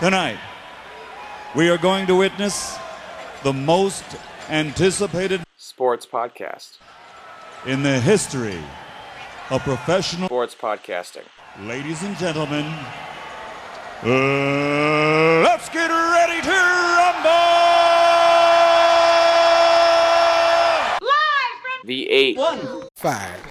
Tonight, we are going to witness the most anticipated sports podcast in the history of professional sports podcasting. Ladies and gentlemen, let's get ready to rumble! Live from the 815.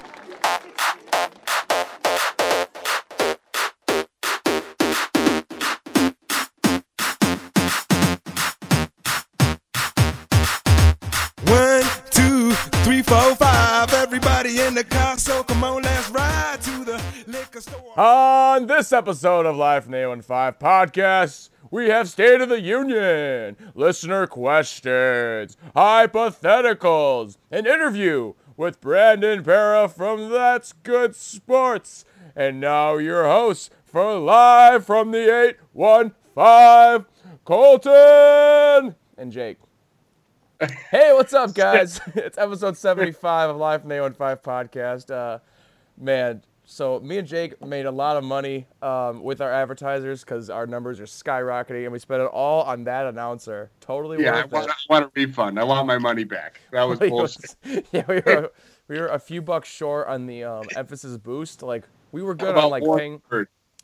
In the car, so come on, let's ride to the liquor store. On this episode of Live from the 815 podcast, we have State of the Union, listener questions, hypotheticals, an interview with Brandon Perna from That's Good Sports, and now your host for Live from the 815, Colton and Jake. Hey, what's up, guys? It's episode 75 of Live from the 815 podcast. So me and Jake made a lot of money with our advertisers because our numbers are skyrocketing, and we spent it all on that announcer. I want a refund. I want my money back. That was bullshit. We were a few bucks short on the emphasis boost. Like, we were good on like paying.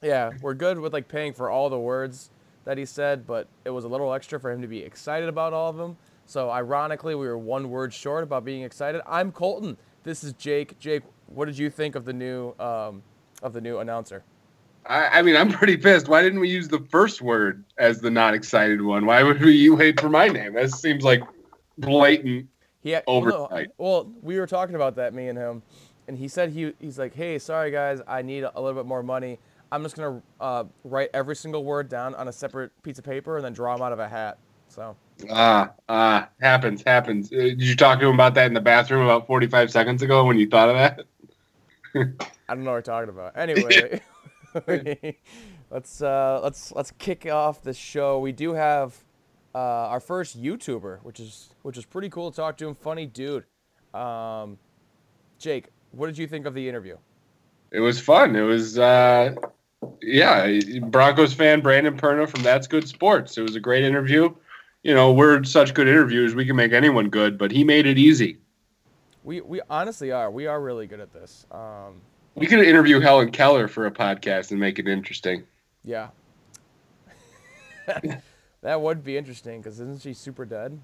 Yeah, we're good with like paying for all the words that he said, but it was a little extra for him to be excited about all of them. So, ironically, we were one word short about being excited. I'm Colton. This is Jake. Jake, what did you think of the new announcer? I mean, I'm pretty pissed. Why didn't we use the first word as the non-excited one? Why would we wait for my name? That seems like blatant oversight. Well, we were talking about that, me and him, and he said he's like, hey, sorry, guys, I need a little bit more money. I'm just going to write every single word down on a separate piece of paper and then draw them out of a hat. So... Happens. Did you talk to him about that in the bathroom about 45 seconds ago when you thought of that? I don't know what we're talking about. Anyway, let's kick off the show. We do have our first YouTuber, which is pretty cool to talk to him. Funny dude. Jake, what did you think of the interview? It was fun. It was Broncos fan Brandon Perna from That's Good Sports. It was a great interview. You know, we're such good interviewers, we can make anyone good, but he made it easy. We honestly are. We are really good at this. We could interview Helen Keller for a podcast and make it interesting. Yeah. That would be interesting, because isn't she super dead?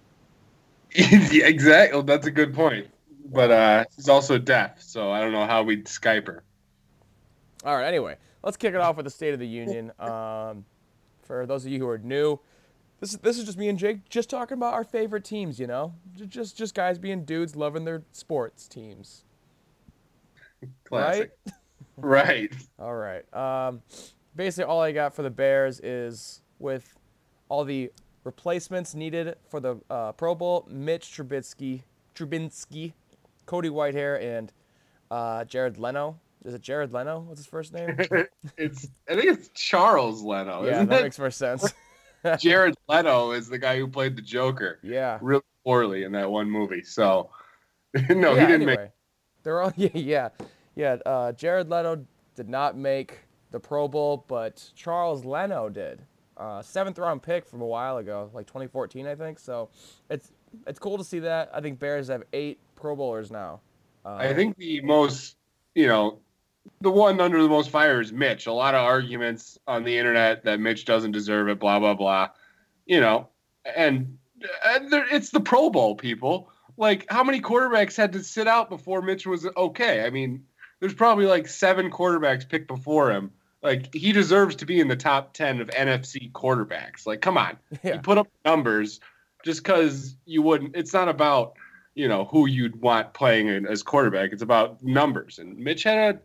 Yeah, exactly. That's a good point. But she's also deaf, so I don't know how we'd Skype her. All right, anyway, let's kick it off with the State of the Union. For those of you who are new... This is just me and Jake just talking about our favorite teams, you know? Just guys being dudes loving their sports teams. Classic. Right? All right. Basically, all I got for the Bears is with all the replacements needed for the Pro Bowl, Mitch Trubisky, Cody Whitehair, and Jared Leno. Is it Jared Leno? What's his first name? I think it's Charles Leno. Yeah, that makes more sense. Jared Leto is the guy who played the Joker. Yeah. Really poorly in that one movie. So, he didn't make it. They're all, yeah. Jared Leto did not make the Pro Bowl, but Charles Leno did. Seventh-round pick from a while ago, like 2014, I think. So, it's cool to see that. I think Bears have 8 Pro Bowlers now. I think the most, the one under the most fire is Mitch. A lot of arguments on the internet that Mitch doesn't deserve it, blah, blah, blah. And it's the Pro Bowl, people. Like, how many quarterbacks had to sit out before Mitch was okay? I mean, there's probably like 7 quarterbacks picked before him. Like, he deserves to be in the top 10 of NFC quarterbacks. Like, come on. Yeah. You put up numbers just because you wouldn't. It's not about, who you'd want playing as quarterback. It's about numbers. And Mitch had a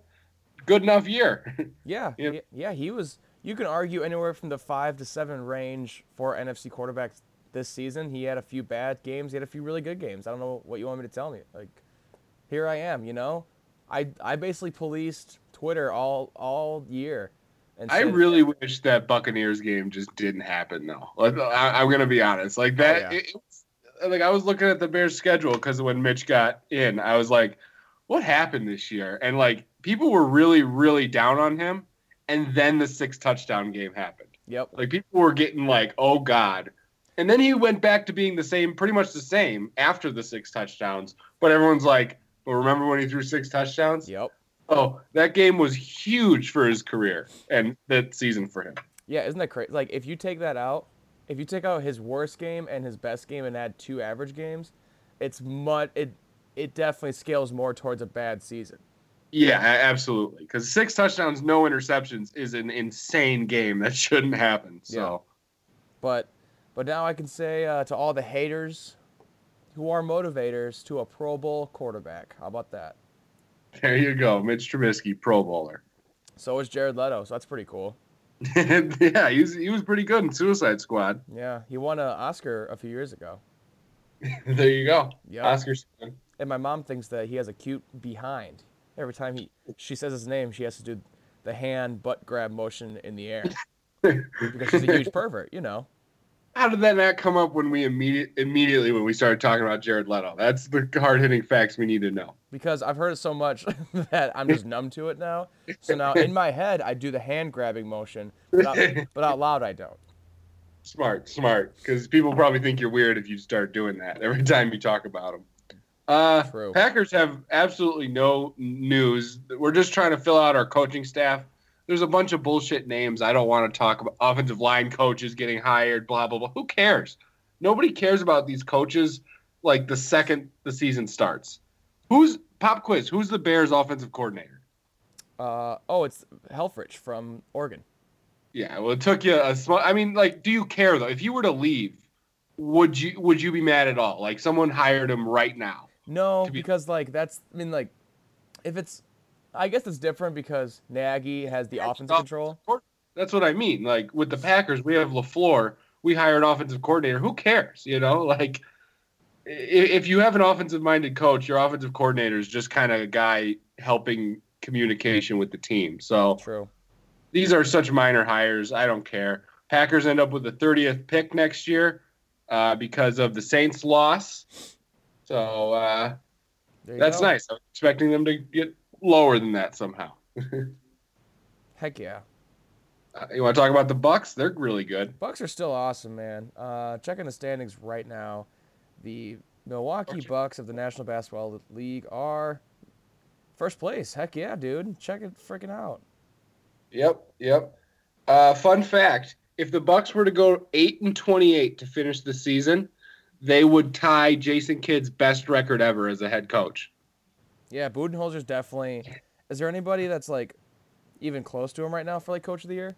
good enough year. Yeah, he was. You can argue anywhere from the 5 to 7 range for NFC quarterbacks this season. He had a few bad games. He had a few really good games. I don't know what you want me to tell me. Like, here I am. I basically policed Twitter all year. And I really wish that Buccaneers game just didn't happen, though. I'm gonna be honest. Like that. Oh, yeah. I was looking at the Bears' schedule because when Mitch got in, I was like, what happened this year? And like. People were really, really down on him, and then the 6 touchdown game happened. Yep. Like, people were getting like, oh, God. And then he went back to being the same, pretty much the same, after the 6 touchdowns. But everyone's like, well, remember when he threw 6 touchdowns? Yep. Oh, that game was huge for his career and that season for him. Yeah, isn't that crazy? Like, if you take that out, if you take out his worst game and his best game and add 2 average games, it's much, it definitely scales more towards a bad season. Yeah, absolutely. Because 6 touchdowns, no interceptions is an insane game that shouldn't happen. So, yeah. But now I can say to all the haters who are motivators to a Pro Bowl quarterback. How about that? There you go. Mitch Trubisky, Pro Bowler. So is Jared Leto, so that's pretty cool. Yeah, he was pretty good in Suicide Squad. Yeah, he won an Oscar a few years ago. There you go. Yep. Oscar. And my mom thinks that he has a cute behind. Every time she says his name, she has to do the hand butt grab motion in the air. Because she's a huge pervert, you know. How did that not come up when we immediately when we started talking about Jared Leto? That's the hard-hitting facts we need to know. Because I've heard it so much that I'm just numb to it now. So now in my head, I do the hand-grabbing motion, but out loud I don't. Smart. Because people probably think you're weird if you start doing that every time you talk about them. True. Packers have absolutely no news. We're just trying to fill out our coaching staff. There's a bunch of bullshit names I don't want to talk about. Offensive line coaches getting hired, blah, blah, blah. Who cares? Nobody cares about these coaches like the second the season starts. Who's the Bears offensive coordinator? It's Helfrich from Oregon. Yeah, well, it took you a small – I mean, like, do you care, though? If you were to leave, would you be mad at all? Like, someone hired him right now. No, because, like, that's – I mean, like, if it's – I guess it's different because Nagy has the offensive control. That's what I mean. Like, with the Packers, we have LaFleur. We hire an offensive coordinator. Who cares? You know, like, if you have an offensive-minded coach, your offensive coordinator is just kind of a guy helping communication with the team. So true. These are such minor hires. I don't care. Packers end up with the 30th pick next year because of the Saints' loss. So that's nice. I'm expecting them to get lower than that somehow. Heck yeah. You want to talk about the Bucs? They're really good. Bucs are still awesome, man. Checking the standings right now. The Milwaukee Bucs of the National Basketball League are first place. Heck yeah, dude. Check it freaking out. Yep. Fun fact, if the Bucs were to go 8-28 to finish the season, they would tie Jason Kidd's best record ever as a head coach. Yeah, Budenholzer's definitely. Is there anybody that's like even close to him right now for like coach of the year?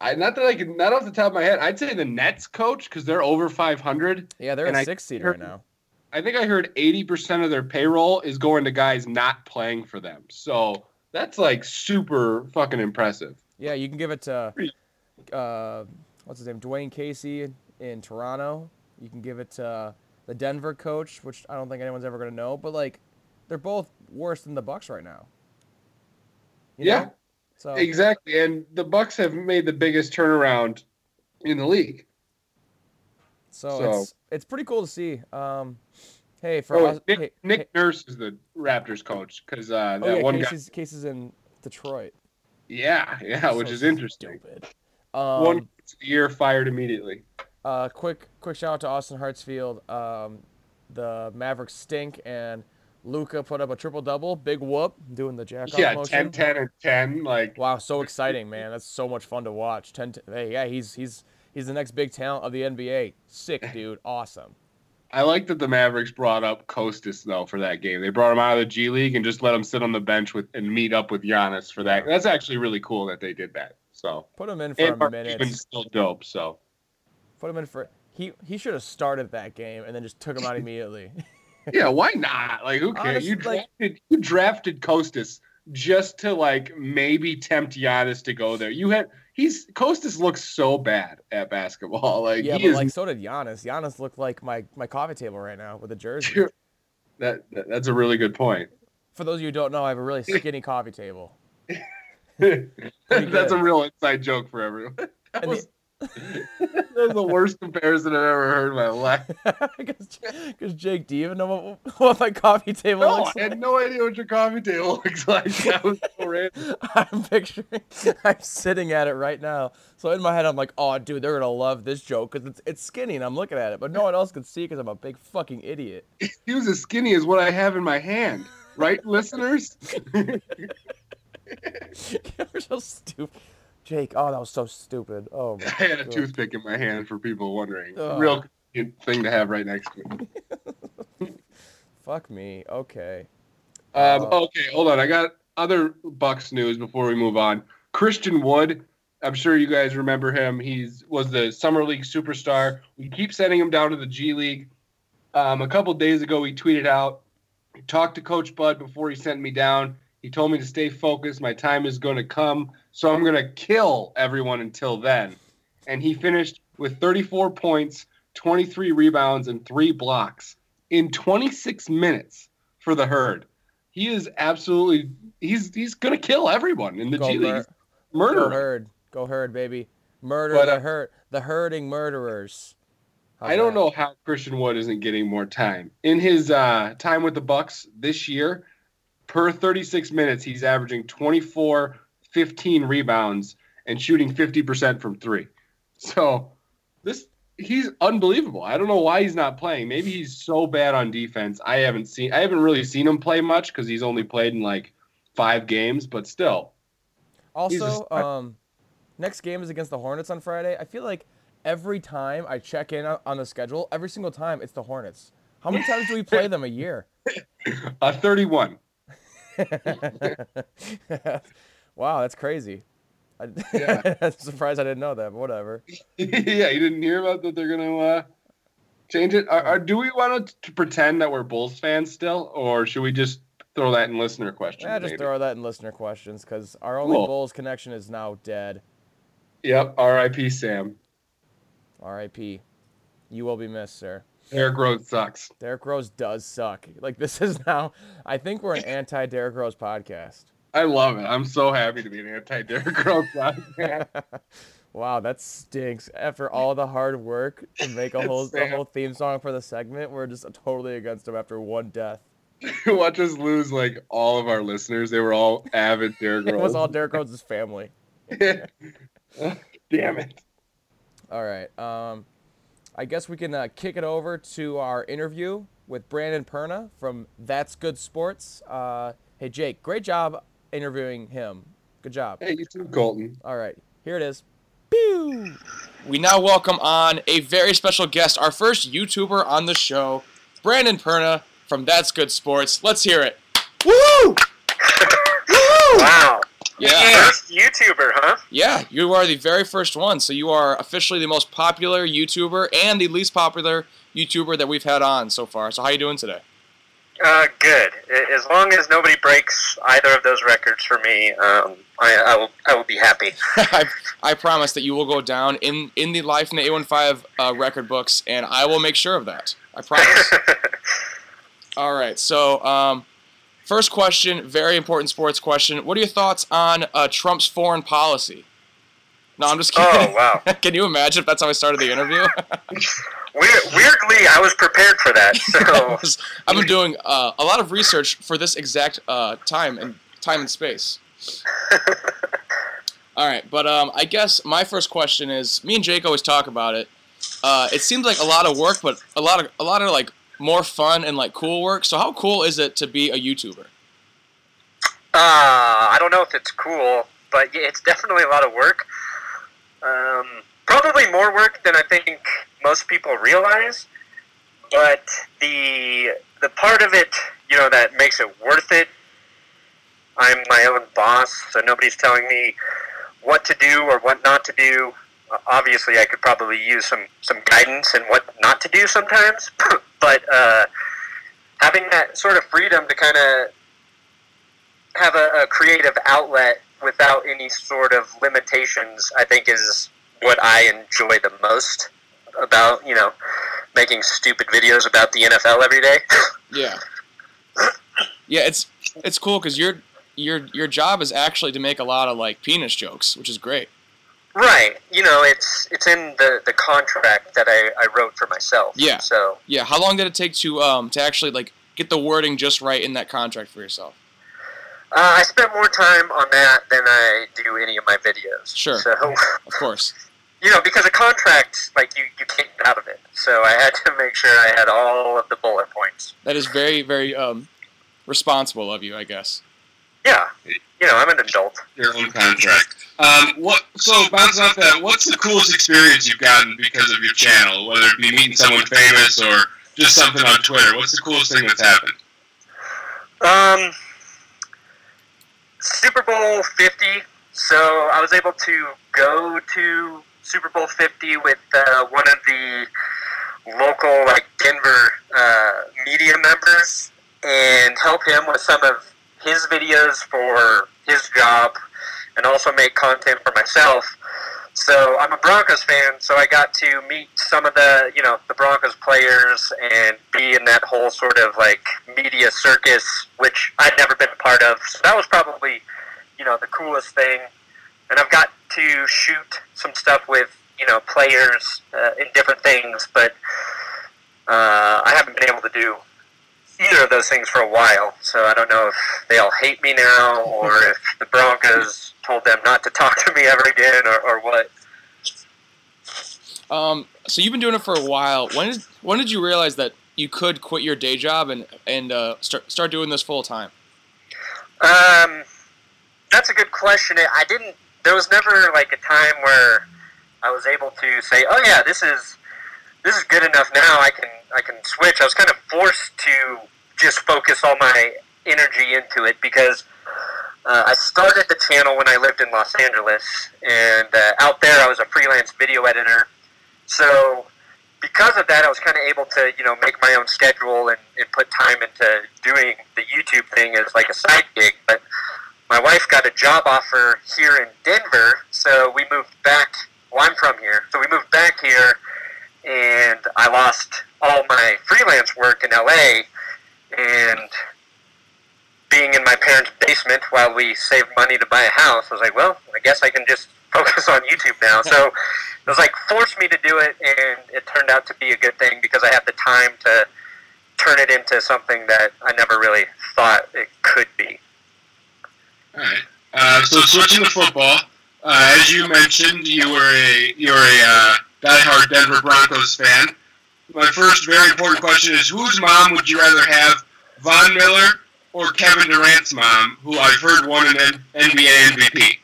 Not off the top of my head. I'd say the Nets coach because they're over 500. Yeah, they're a 6 seed right now. I think I heard 80% of their payroll is going to guys not playing for them. So that's like super fucking impressive. Yeah, you can give it to what's his name, Dwayne Casey in Toronto. You can give it to the Denver coach, which I don't think anyone's ever going to know, but like. They're both worse than the Bucs right now. You know? So exactly. And the Bucs have made the biggest turnaround in the league. So. It's pretty cool to see. Nick Nurse is the Raptors coach because Casey's in Detroit. Yeah, which is interesting. One coach of the year fired immediately. Quick shout out to Austin Hartsfield. The Mavericks stink and. Luka put up a triple-double, big whoop, doing the jack-off motion. Yeah, 10, 10, and 10. Like, wow, so exciting, man. That's so much fun to watch. 10, 10. Hey, yeah, he's the next big talent of the NBA. Sick, dude. Awesome. I like that the Mavericks brought up Kostas, though, for that game. They brought him out of the G League and just let him sit on the bench and meet up with Giannis for that. That's actually really cool that they did that. So put him in for a minute. And still dope, so. Put him in for – he should have started that game and then just took him out immediately. Yeah, why not? Like, who cares? Honestly, you drafted Kostas just to like maybe tempt Giannis to go there. Kostas looks so bad at basketball. Like, yeah, so did Giannis. Giannis looked like my coffee table right now with a jersey. That's a really good point. For those of you who don't know, I have a really skinny coffee table. That's a real inside joke for everyone. That was That's the worst comparison I've ever heard in my life. Because Jake, do you even know what my coffee table looks like? No, I had no idea what your coffee table looks like. That was so random. I'm sitting at it right now. So in my head, I'm like, oh, dude, they're going to love this joke because it's skinny and I'm looking at it. But no one else can see because I'm a big fucking idiot. He was as skinny as what I have in my hand. Right, listeners? We're so stupid. Jake, oh, that was so stupid. Oh, my I had a God. Toothpick in my hand for people wondering. Oh. Real thing to have right next to me. Fuck me. Okay. Okay, hold on. I got other Bucks news before we move on. Christian Wood, I'm sure you guys remember him. He was the Summer League superstar. We keep sending him down to the G League. A couple days ago, he tweeted out, talked to Coach Bud before he sent me down. He told me to stay focused. My time is going to come, so I'm going to kill everyone until then. And he finished with 34 points, 23 rebounds, and 3 blocks in 26 minutes for the Herd. He is absolutely – he's going to kill everyone in the G League. Murderer. Go Herd. Go Herd, baby. The Herd. The Herding murderers. How's I don't know how Christian Wood isn't getting more time. In his time with the Bucks this year – per 36 minutes, he's averaging 24, 15 rebounds, and shooting 50% from three. So he's unbelievable. I don't know why he's not playing. Maybe he's so bad on defense. I haven't really seen him play much because he's only played in like 5 games, but still. Also, next game is against the Hornets on Friday. I feel like every time I check in on the schedule, every single time it's the Hornets. How many times do we play them a year? 31. Wow, that's crazy. I'm surprised I didn't know that, but whatever. Yeah, you didn't hear about that they're going to change it? Do we want to pretend that we're Bulls fans still, or should we just throw that in listener questions? Yeah, just throw that in listener questions because our only Bulls connection is now dead. Yep, R.I.P. Sam. R.I.P. You will be missed, sir. Derrick Rose sucks. Derrick Rose does suck. Like, this is now, I think we're an anti-Derrick Rose podcast. I love it. I'm so happy to be an anti-Derrick Rose podcast. Wow, that stinks. After all the hard work to make a whole theme song for the segment, we're just totally against him after one death. Watch us lose, like, all of our listeners. They were all avid Derrick Rose. It was all Derrick Rose's family. Damn it. All right, I guess we can kick it over to our interview with Brandon Perna from That's Good Sports. Hey, Jake, great job interviewing him. Good job. Hey, you too, Colton. All right, here it is. Pew! We now welcome on a very special guest, our first YouTuber on the show, Brandon Perna from That's Good Sports. Let's hear it. Woo! Woo! Wow. Yeah. First YouTuber, huh? Yeah, you are the very first one, so you are officially the most popular YouTuber and the least popular YouTuber that we've had on so far. So how are you doing today? Good. As long as nobody breaks either of those records for me, I will be happy. I promise that you will go down in the Live from the 815 record books, and I will make sure of that. I promise. All right, so... first question, very important sports question. What are your thoughts on Trump's foreign policy? No, I'm just kidding. Oh, wow. Can you imagine if that's how I started the interview? Weirdly, I was prepared for that. So I've been doing a lot of research for this exact time and space. All right, but I guess my first question is, me and Jake always talk about it. It seems like a lot of work, but a lot of like, more fun and like cool work. So how cool is it to be a YouTuber? I don't know if it's cool, but yeah, it's definitely a lot of work. Probably more work than I think most people realize. But the part of it, you know, that makes it worth it. I'm my own boss, so nobody's telling me what to do or what not to do. Obviously, I could probably use some guidance in what not to do sometimes, but having that sort of freedom to kind of have a creative outlet without any sort of limitations, I think is what I enjoy the most about, you know, making stupid videos about the NFL every day. Yeah. Yeah, it's cool because your job is actually to make a lot of, like, penis jokes, which is great. Right. You know, it's in the contract that I wrote for myself. Yeah. So. Yeah. How long did it take to actually like get the wording just right in that contract for yourself? I spent more time on that than I do any of my videos. Sure. So, of course. You know, because a contract, like, you can't get out of it. So I had to make sure I had all of the bullet points. That is very, very responsible of you, I guess. Yeah. You know, I'm an adult. Your own contract. So, bounce off that, what's the coolest experience you've gotten because of your channel? Whether it be meeting someone famous or just something on Twitter. What's the coolest thing that's happened? Super Bowl 50. So I was able to go to Super Bowl 50 with one of the local, like, Denver media members and help him with some of his videos for his job and also make content for myself. So I'm a Broncos fan, so I got to meet some of the, you know, the Broncos players and be in that whole sort of, like, media circus, which I'd never been a part of. So that was probably, you know, the coolest thing. And I've got to shoot some stuff with, you know, players in different things, but I haven't been able to do either of those things for a while. So I don't know if they all hate me now or if the Broncos told them not to talk to me ever again or what. So you've been doing it for a while. When did you realize that you could quit your day job and start doing this full time? That's a good question. There was never, like, a time where I was able to say, oh, yeah, this is good enough now, I can switch. I was kind of forced to just focus all my energy into it because I started the channel when I lived in Los Angeles, and out there I was a freelance video editor. So because of that, I was kind of able to, you know, make my own schedule and put time into doing the YouTube thing as, like, a side gig, but my wife got a job offer here in Denver, so we moved back. Well, I'm from here, so we moved back here, and I lost all my freelance work in LA, and being in my parents' basement while we saved money to buy a house, I was like, well, I guess I can just focus on YouTube now. So it was like forced me to do it, and it turned out to be a good thing because I had the time to turn it into something that I never really thought it could be. All right. So switching to football, as you mentioned, you were a diehard Denver Broncos fan. My first very important question is, whose mom would you rather have, Von Miller or Kevin Durant's mom, who I've heard won an NBA MVP?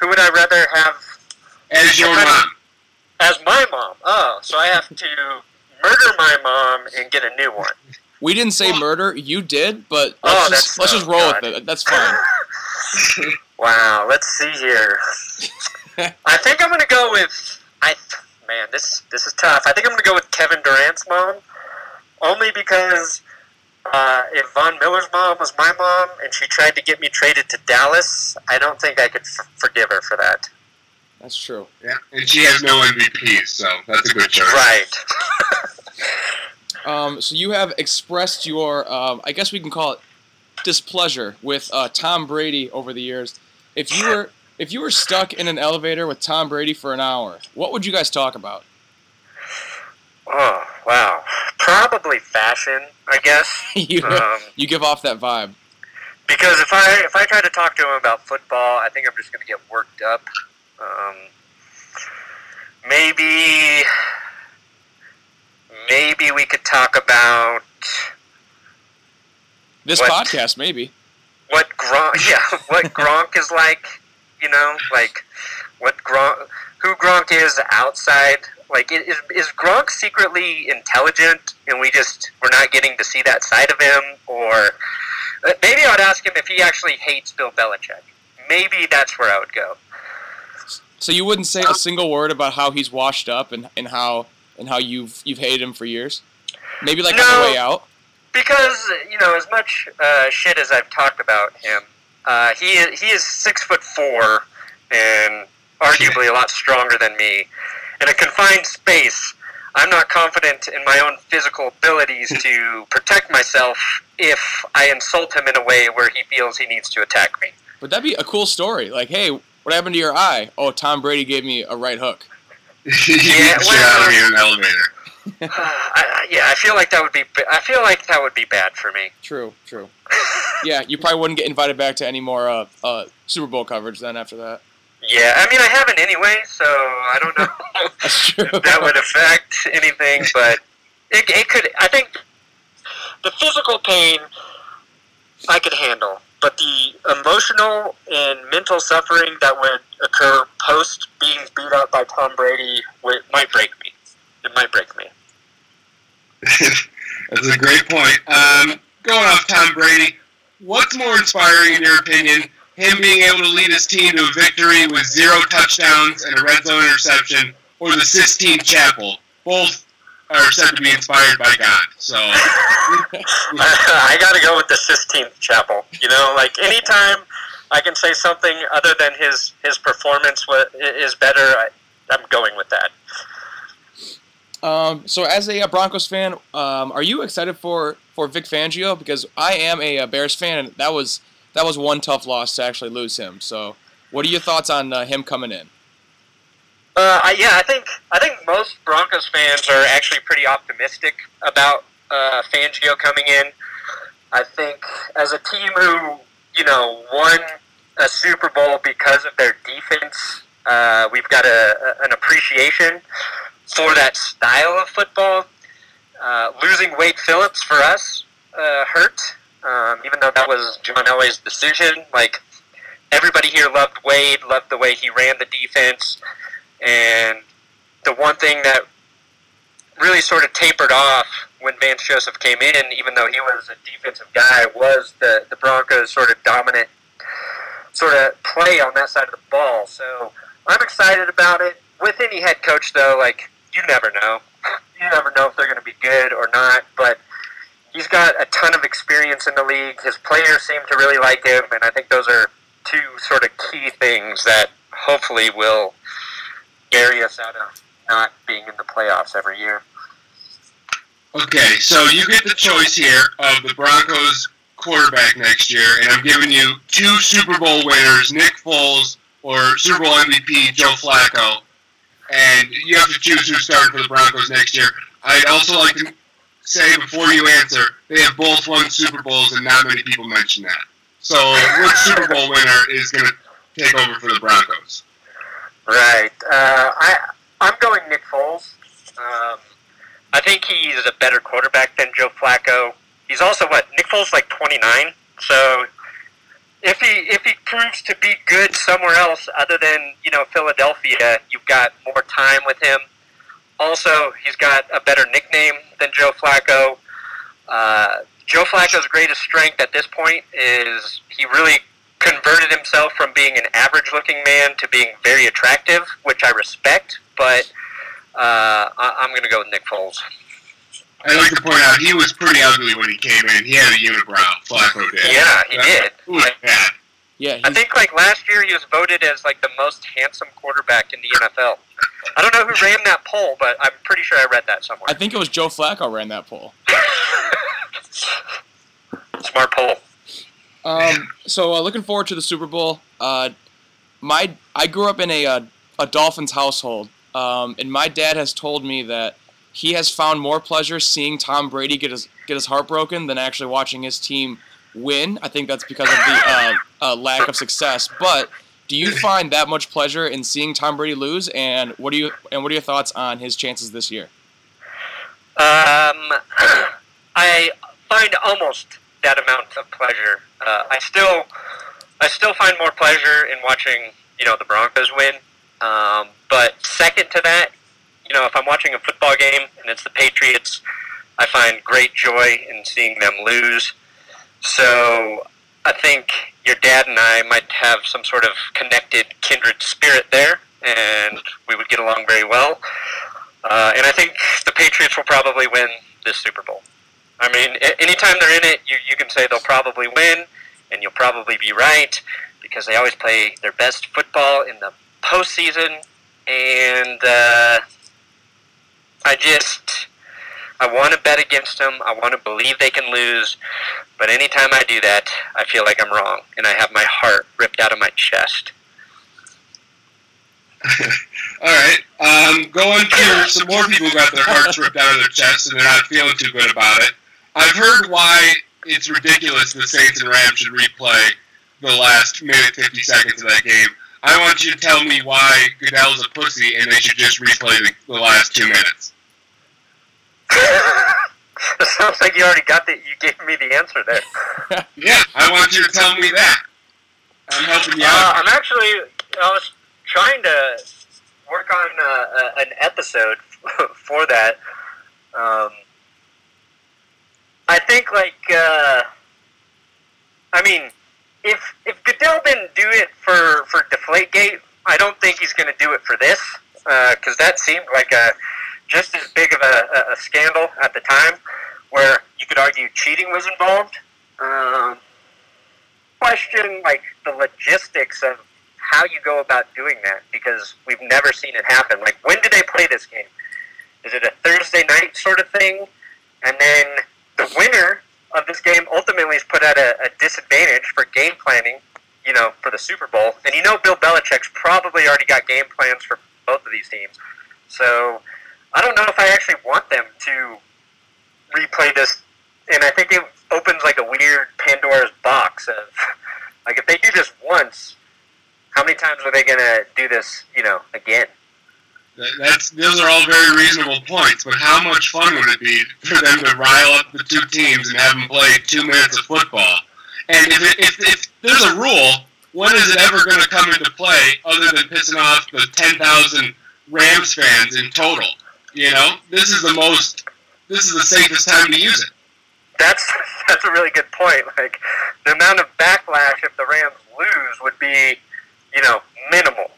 Who would I rather have? As your mom. As my mom. Oh, so I have to murder my mom and get a new one. We didn't say murder. You did, but let's just roll with it. That's fine. Wow. Let's see here. I think I'm gonna go with This is tough. I think I'm gonna go with Kevin Durant's mom, only because if Von Miller's mom was my mom and she tried to get me traded to Dallas, I don't think I could forgive her for that. That's true. Yeah, and she has no MVPs, so that's a good choice. Right. So you have expressed your, I guess we can call it, displeasure with Tom Brady over the years. If you were stuck in an elevator with Tom Brady for an hour, what would you guys talk about? Oh, wow. Probably fashion, I guess. You give off that vibe. Because if I try to talk to him about football, I think I'm just going to get worked up. Maybe we could talk about this podcast. Maybe what Gronk is like. You know, like who Gronk is outside. Like, is Gronk secretly intelligent, and we're not getting to see that side of him? Or maybe I'd ask him if he actually hates Bill Belichick. Maybe that's where I would go. So you wouldn't say a single word about how he's washed up and how you've hated him for years? Maybe, like, on the way out? Because, you know, as much shit as I've talked about him, he is 6'4" and arguably a lot stronger than me. In a confined space, I'm not confident in my own physical abilities to protect myself if I insult him in a way where he feels he needs to attack me. But that'd be a cool story. Like, hey, what happened to your eye? Oh, Tom Brady gave me a right hook. Yeah, well, out of an elevator. I feel like that would be. I feel like that would be bad for me. True. Yeah, you probably wouldn't get invited back to any more Super Bowl coverage then after that. Yeah, I mean, I haven't anyway, so I don't know if that would affect anything, but it could. I think the physical pain I could handle, but the emotional and mental suffering that would occur post being beat up by Tom Brady might break me. It might break me. That's a great point. Going off Tom Brady, what's more inspiring in your opinion? Him being able to lead his team to a victory with 0 touchdowns and a red zone interception, or the Sistine Chapel. Both are said to be inspired by God. So I got to go with the Sistine Chapel. You know, like anytime I can say something other than his performance is better, I'm going with that. So as a Broncos fan, are you excited for Vic Fangio? Because I am a Bears fan, and that was one tough loss to actually lose him. So, what are your thoughts on him coming in? I think most Broncos fans are actually pretty optimistic about Fangio coming in. I think as a team who, you know, won a Super Bowl because of their defense, we've got an appreciation for that style of football. Losing Wade Phillips for us hurt. Even though that was John Elway's decision, like everybody here loved Wade, loved the way he ran the defense, and the one thing that really sort of tapered off when Vance Joseph came in, even though he was a defensive guy, was the Broncos' sort of dominant sort of play on that side of the ball. So I'm excited about it. With any head coach, though, like you never know. You never know if they're going to be good or not, but he's got a ton of experience in the league. His players seem to really like him, and I think those are two sort of key things that hopefully will carry us out of not being in the playoffs every year. Okay, so you get the choice here of the Broncos quarterback next year, and I'm giving you 2 Super Bowl winners, Nick Foles or Super Bowl MVP Joe Flacco, and you have to choose who's starting for the Broncos next year. I'd also like to say before you answer, they have both won Super Bowls, and not many people mention that. So, which Super Bowl winner is going to take over for the Broncos? Right. I'm going Nick Foles. I think he's a better quarterback than Joe Flacco. He's also Nick Foles like 29. So, if he proves to be good somewhere else other than Philadelphia, you've got more time with him. Also, he's got a better nickname than Joe Flacco. Joe Flacco's greatest strength at this point is he really converted himself from being an average-looking man to being very attractive, which I respect, but I'm going to go with Nick Foles. I'd like to point out, he was pretty ugly when he came in. He had a unibrow, Flacco did. Yeah, he did. Yeah, I think last year he was voted as the most handsome quarterback in the NFL. I don't know who ran that poll, but I'm pretty sure I read that somewhere. I think it was Joe Flacco ran that poll. Smart poll. So looking forward to the Super Bowl. I grew up in a Dolphins household, and my dad has told me that he has found more pleasure seeing Tom Brady get his heart broken than actually watching his team win. I think that's because of the lack of success, but do you find that much pleasure in seeing Tom Brady lose, and what are your thoughts on his chances this year? I find almost that amount of pleasure. I still find more pleasure in watching the Broncos win. But second to that, if I'm watching a football game and it's the Patriots, I find great joy in seeing them lose. So I think your dad and I might have some sort of connected kindred spirit there, and we would get along very well. And I think the Patriots will probably win this Super Bowl. I mean, anytime they're in it, you can say they'll probably win, and you'll probably be right, because they always play their best football in the postseason. And I just... I want to bet against them. I want to believe they can lose. But anytime I do that, I feel like I'm wrong, and I have my heart ripped out of my chest. All right. Go on to some more people who got their hearts ripped out of their chests, and they're not feeling too good about it. I've heard why it's ridiculous the Saints and Rams should replay the last minute 50 seconds of that game. I want you to tell me why Goodell's a pussy and they should just replay the last 2 minutes. It sounds like you already got that. You gave me the answer there. Yeah, I want you to tell me that. I'm helping you out. I was trying to work on an episode for that. I think, if Goodell didn't do it for Deflategate, I don't think he's going to do it for this, because that seemed like just as big of a scandal at the time, where you could argue cheating was involved. Question the logistics of how you go about doing that, because we've never seen it happen. When do they play this game? Is it a Thursday night sort of thing? And then the winner of this game ultimately is put at a disadvantage for game planning, for the Super Bowl. And Bill Belichick's probably already got game plans for both of these teams. So I don't know if I actually want them to replay this. And I think it opens a weird Pandora's box of, if they do this once, how many times are they going to do this, again? Those are all very reasonable points, but how much fun would it be for them to rile up the two teams and have them play 2 minutes of football? And if there's a rule, when is it ever going to come into play other than pissing off the 10,000 Rams fans in total? This is the safest time to use it. That's a really good point. The amount of backlash if the Rams lose would be, minimal.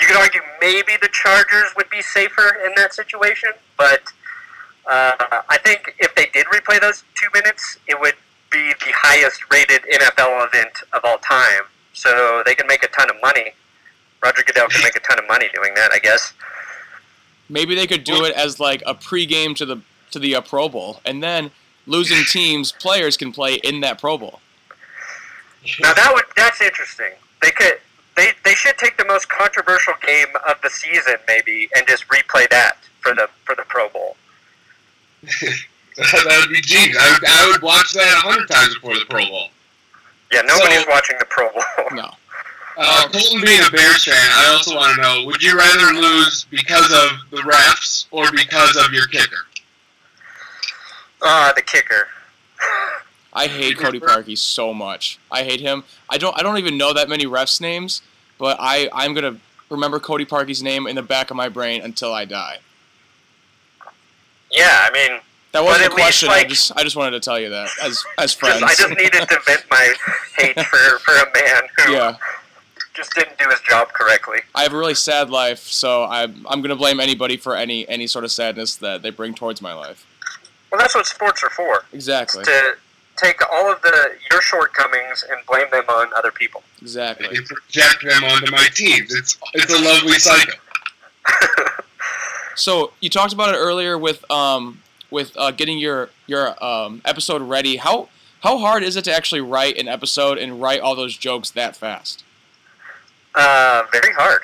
You could argue maybe the Chargers would be safer in that situation, but I think if they did replay those 2 minutes, it would be the highest-rated NFL event of all time. So they can make a ton of money. Roger Goodell can make a ton of money doing that, I guess. Maybe they could do it as a pregame to the Pro Bowl, and then losing teams' players can play in that Pro Bowl. Now that's interesting. They could. They should take the most controversial game of the season, maybe, and just replay that for the Pro Bowl. That would be genius. I would watch that 100 times before the Pro Bowl. Yeah, nobody's watching the Pro Bowl. No. Colton being a Bears fan, I also want to know, would you rather lose because of the refs or because of your kicker? The kicker. I hate Cody Parkey so much. I hate him. I don't even know that many refs' names, but I'm going to remember Cody Parkey's name in the back of my brain until I die. Yeah, that wasn't a question. I just wanted to tell you that as friends. I just needed to vent my hate for a man who just didn't do his job correctly. I have a really sad life, so I'm going to blame anybody for any sort of sadness that they bring towards my life. Well, that's what sports are for. Exactly. To take all of your shortcomings and blame them on other people. Exactly. And project them onto my teams. It's a lovely cycle. So you talked about it earlier with getting your episode ready. How hard is it to actually write an episode and write all those jokes that fast? Very hard.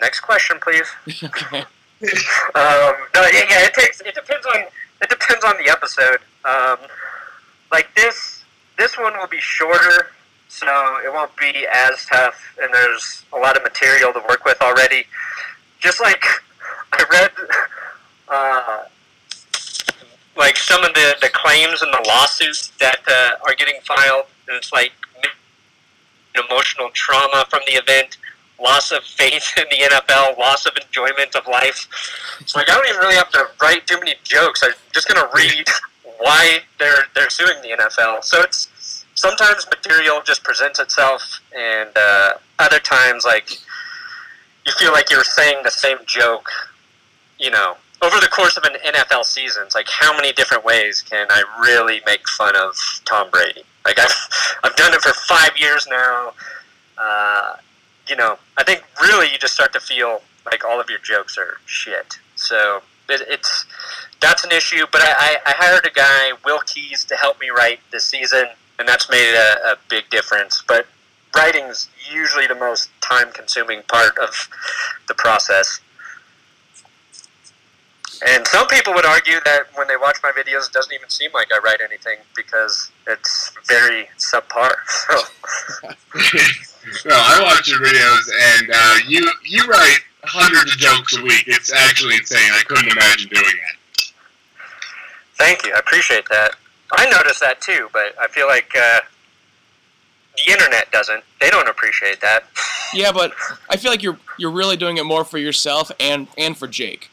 Next question, please. Okay. It depends on the episode. This one will be shorter, so it won't be as tough, and there's a lot of material to work with already. Just I read, some of the claims and the lawsuits that are getting filed, and it's emotional trauma from the event, loss of faith in the NFL, loss of enjoyment of life. It's I don't even really have to write too many jokes. I'm just going to read why they're suing the NFL. So it's sometimes material just presents itself, and other times you feel like you're saying the same joke, over the course of an NFL season. It's how many different ways can I really make fun of Tom Brady? I've done it for 5 years now. I think really you just start to feel all of your jokes are shit. So That's an issue. But I hired a guy, Will Keys, to help me write this season, and that's made a big difference. But writing's usually the most time-consuming part of the process. And some people would argue that when they watch my videos, it doesn't even seem like I write anything because it's very subpar. So. Well, I watch your videos, and you write hundreds of jokes a week. It's actually insane. I couldn't imagine doing it. Thank you. I appreciate that. I notice that, too, but I feel like the internet doesn't. They don't appreciate that. Yeah, but I feel like you're really doing it more for yourself and for Jake.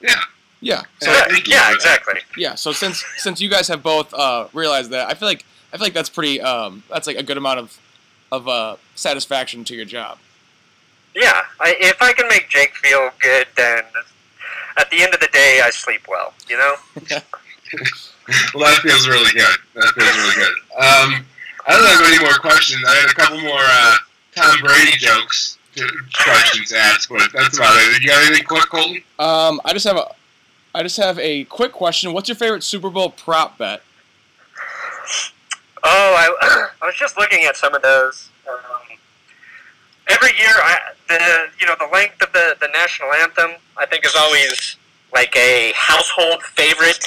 Yeah. Yeah. So, yeah, exactly. Yeah. So since you guys have both realized that, I feel like that's pretty. That's like a good amount of satisfaction to your job. Yeah. If I can make Jake feel good, then at the end of the day, I sleep well. You know. Well, that feels really good. I don't have any more questions. I had a couple more Tom Brady jokes. Questions asked, but that's about it. You got anything quick, Colton? I just have a quick question. What's your favorite Super Bowl prop bet? Oh, I was just looking at some of those. Every year, the length of the national anthem, I think, is always like a household favorite.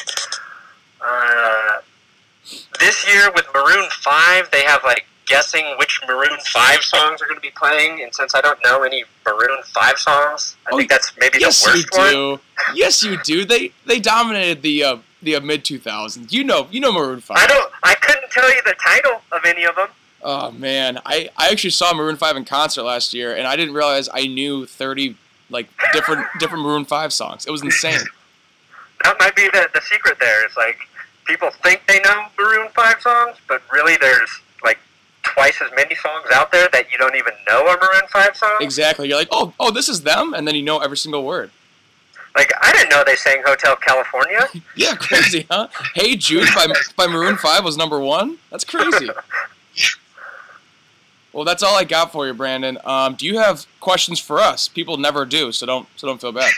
This year with Maroon 5, they have like guessing which Maroon 5 songs are going to be playing, and since I don't know any Maroon 5 songs, I think that's maybe the worst one. Yes, you do. Yes, you do. They dominated the mid 2000s. You know Maroon 5. I couldn't tell you the title of any of them. Oh man, I actually saw Maroon 5 in concert last year, and I didn't realize I knew 30 like different Maroon 5 songs. It was insane. That might be the secret. There is like people think they know Maroon 5 songs, but really there's like twice as many songs out there that you don't even know are Maroon 5 songs. Exactly. You're like, oh, this is them, and then you know every single word. Like, I didn't know they sang Hotel California. Yeah, crazy, huh? Hey Jude by Maroon 5 was number one. That's crazy. Well, that's all I got for you, Brandon. Do you have questions for us? People never do, so don't feel bad.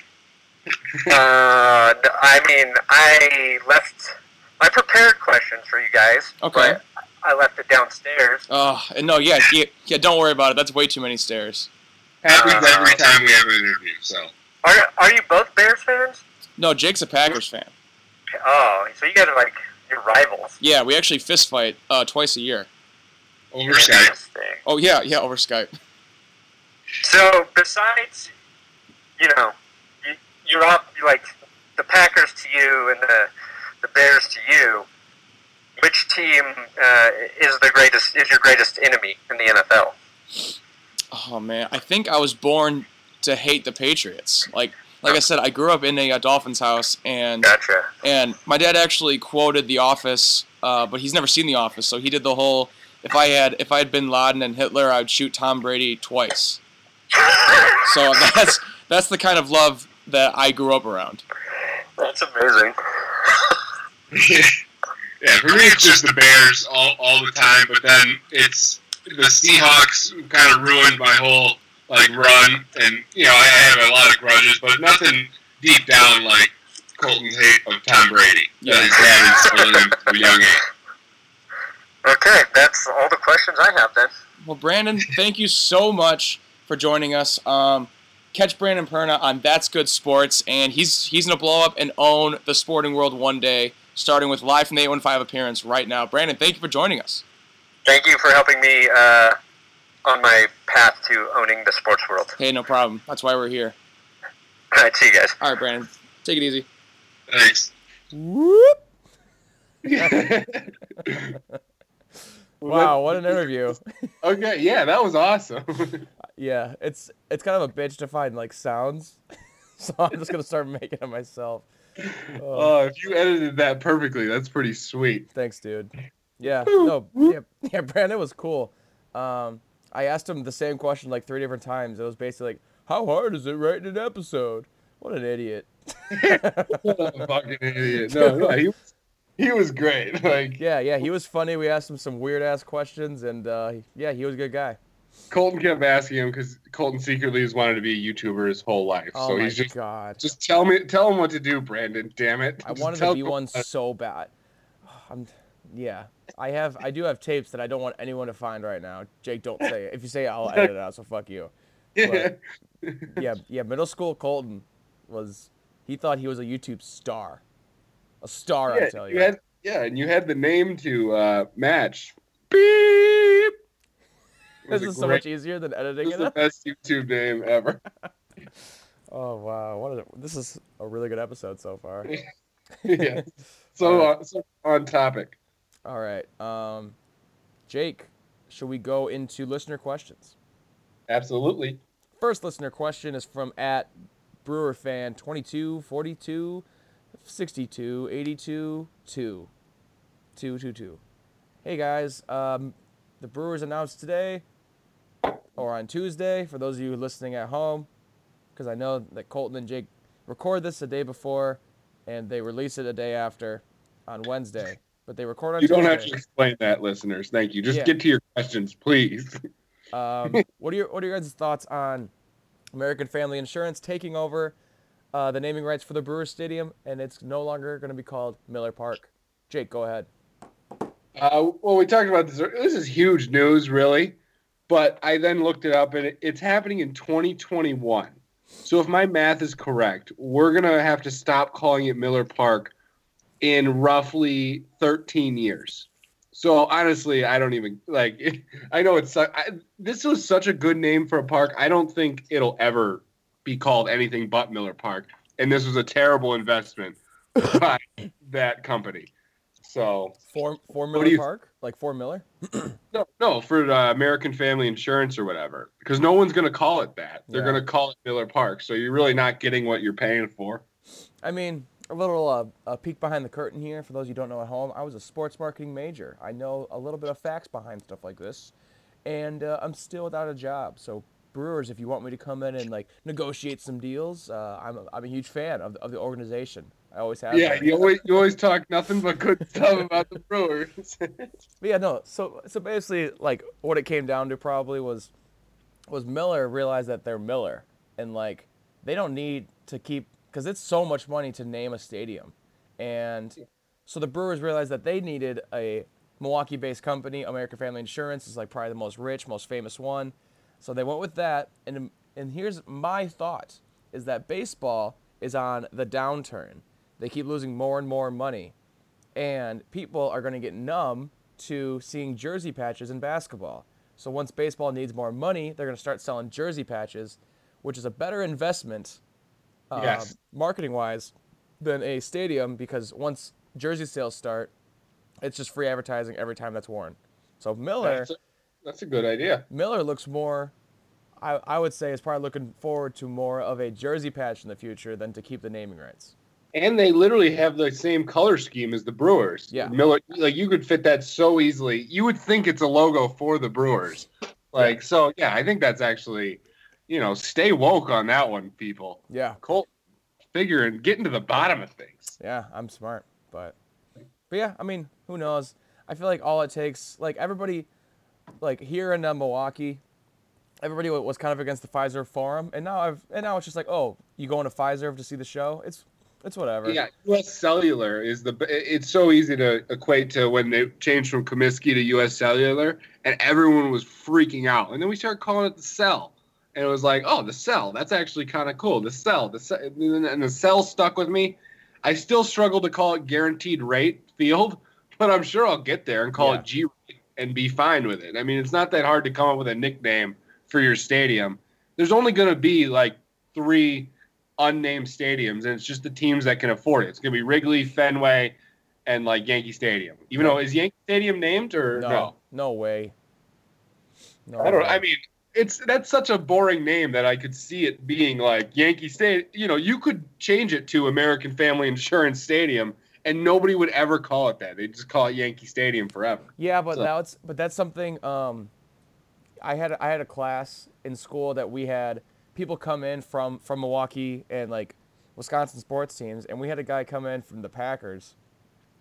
I prepared questions for you guys. Okay. But I left it downstairs. Oh, no, yeah, don't worry about it. That's way too many stairs. Happens every time we have an interview, so. Are you both Bears fans? No, Jake's a Packers fan. Oh, so you guys are like your rivals. Yeah, we actually fist fight twice a year. Over Skype. Oh, yeah, over Skype. So, besides, you're up, like, the Packers to you and the Bears to you, which team is your greatest enemy in the NFL? Oh man, I think I was born to hate the Patriots. Like I said, I grew up in a Dolphins house, and gotcha. And my dad actually quoted The Office, but he's never seen The Office, so he did the whole if I had Bin Laden and Hitler, I'd shoot Tom Brady twice. So that's the kind of love that I grew up around. That's amazing. Yeah, for me it's just the Bears all the time, but then it's the Seahawks who kind of ruined my whole like run, and I have a lot of grudges, but nothing deep down like Colton's hate of Tom Brady. Yeah, that his dad instilled him from a young age. Okay, that's all the questions I have then. Well, Brandon, thank you so much for joining us. Catch Brandon Perna on That's Good Sports, and he's gonna blow up and own the sporting world one day. Starting with Live from the 815 appearance right now. Brandon, thank you for joining us. Thank you for helping me on my path to owning the sports world. Hey, no problem. That's why we're here. All right, see you guys. All right, Brandon. Take it easy. Thanks. Whoop. Wow, what an interview. Okay, yeah, that was awesome. Yeah, it's kind of a bitch to find, like, sounds, so I'm just going to start making it myself. Oh, if you edited that perfectly, that's pretty sweet. Thanks, dude. Yeah, no, yeah, Brandon was cool. I asked him the same question like 3 different times. It was basically like, how hard is it writing an episode? What an idiot. What a fucking idiot. No, he was great. Like, yeah, he was funny. We asked him some weird-ass questions, and he was a good guy. Colton kept asking him because Colton secretly has wanted to be a YouTuber his whole life. Oh, so he's just, God. Just tell him what to do, Brandon. Damn it! I wanted to be one so bad. I do have tapes that I don't want anyone to find right now. Jake, don't say it. If you say it, I'll edit it out. So fuck you. But, yeah. Middle school Colton he thought he was a YouTube star, I tell you. And you had the name to match. Beep. This is so much easier than editing it up. This is the best YouTube name ever. Oh, wow. This is a really good episode so far. Yeah. So on topic. All right. Jake, should we go into listener questions? Absolutely. First listener question is from @BrewerFan224262822222. Hey, guys. The Brewers announced today, or on Tuesday, for those of you listening at home, because I know that Colton and Jake record this the day before, and they release it a day after on Wednesday. But they record on Tuesday. You don't have to explain that, listeners. Thank you. Just get to your questions, please. What are your guys' thoughts on American Family Insurance taking over the naming rights for the Brewers Stadium, and it's no longer going to be called Miller Park? Jake, go ahead. Well, we talked about this. This is huge news, really. But I then looked it up, and it's happening in 2021. So if my math is correct, we're going to have to stop calling it Miller Park in roughly 13 years. So honestly, I don't even, I know it's this was such a good name for a park. I don't think it'll ever be called anything but Miller Park. And this was a terrible investment by that company. So for Miller Park, like for Miller? no, for American Family Insurance or whatever, because no one's going to call it that. They're going to call it Miller Park. So you're really not getting what you're paying for. I mean, a little a peek behind the curtain here for those you don't know at home. I was a sports marketing major. I know a little bit of facts behind stuff like this, and I'm still without a job. So Brewers, if you want me to come in and negotiate some deals, I'm a huge fan of the organization. I always have. Yeah, you always talk nothing but good stuff about the Brewers. So basically, what it came down to probably was Miller realized that they're Miller, and they don't need to keep, because it's so much money to name a stadium, and so the Brewers realized that they needed a Milwaukee-based company. American Family Insurance is probably the most rich, most famous one, so they went with that. And here's my thought: is that baseball is on the downturn. They keep losing more and more money. And people are going to get numb to seeing jersey patches in basketball. So once baseball needs more money, they're going to start selling jersey patches, which is a better investment marketing-wise than a stadium, because once jersey sales start, it's just free advertising every time that's worn. So Miller... That's a good idea. Miller looks more... I would say is probably looking forward to more of a jersey patch in the future than to keep the naming rights. And they literally have the same color scheme as the Brewers. Yeah. Miller, you could fit that so easily. You would think it's a logo for the Brewers. I think that's actually, stay woke on that one, people. Yeah. Colt, figuring, getting to the bottom of things. Yeah, I'm smart. But yeah, I mean, who knows? I feel like all it takes, everybody, here in Milwaukee, everybody was kind of against the Fiserv Forum, and now it's just you go into Fiserv to see the show. It's whatever. Yeah, U.S. Cellular is it's so easy to equate to when they changed from Comiskey to U.S. Cellular, and everyone was freaking out. And then we started calling it the Cell, and it was the Cell. That's actually kind of cool. The Cell, and the Cell stuck with me. I still struggle to call it Guaranteed Rate Field, but I'm sure I'll get there and call it G-Rate and be fine with it. I mean, it's not that hard to come up with a nickname for your stadium. There's only going to be 3 unnamed stadiums, and it's just the teams that can afford it. It's going to be Wrigley, Fenway, and Yankee Stadium. Even though, is Yankee Stadium named or no? No way. No, I don't. I mean, that's such a boring name that I could see it being Yankee Stadium. You could change it to American Family Insurance Stadium, and nobody would ever call it that. They'd just call it Yankee Stadium forever. Yeah, but that's something. I had a class in school that we had people come in from Milwaukee and Wisconsin sports teams, and we had a guy come in from the Packers,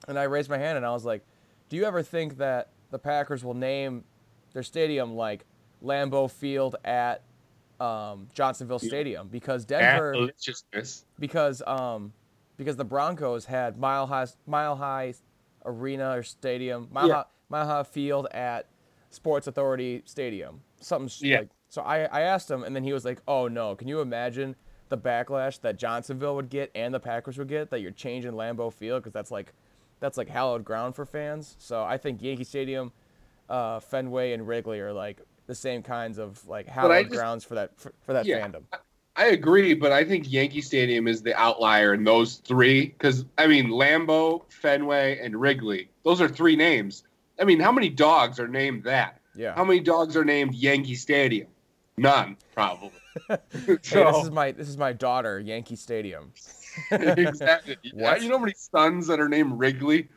and I raised my hand and I was like, do you ever think that the Packers will name their stadium Lambeau Field at Johnsonville Stadium because Denver because the Broncos had Mile High Arena or Stadium Mile High Field at Sports Authority Stadium like. So I asked him, and then he was like, "Oh no, can you imagine the backlash that Johnsonville would get and the Packers would get that you're changing Lambeau Field because that's like hallowed ground for fans." So I think Yankee Stadium, Fenway, and Wrigley are like the same kinds of like hallowed grounds for that fandom. I agree, but I think Yankee Stadium is the outlier in those three because I mean Lambeau, Fenway, and Wrigley. Those are three names. I mean, how many dogs are named that? Yeah. How many dogs are named Yankee Stadium? None, probably. Hey, this is my daughter, Yankee Stadium. Exactly. What? You know how many sons that are named Wrigley?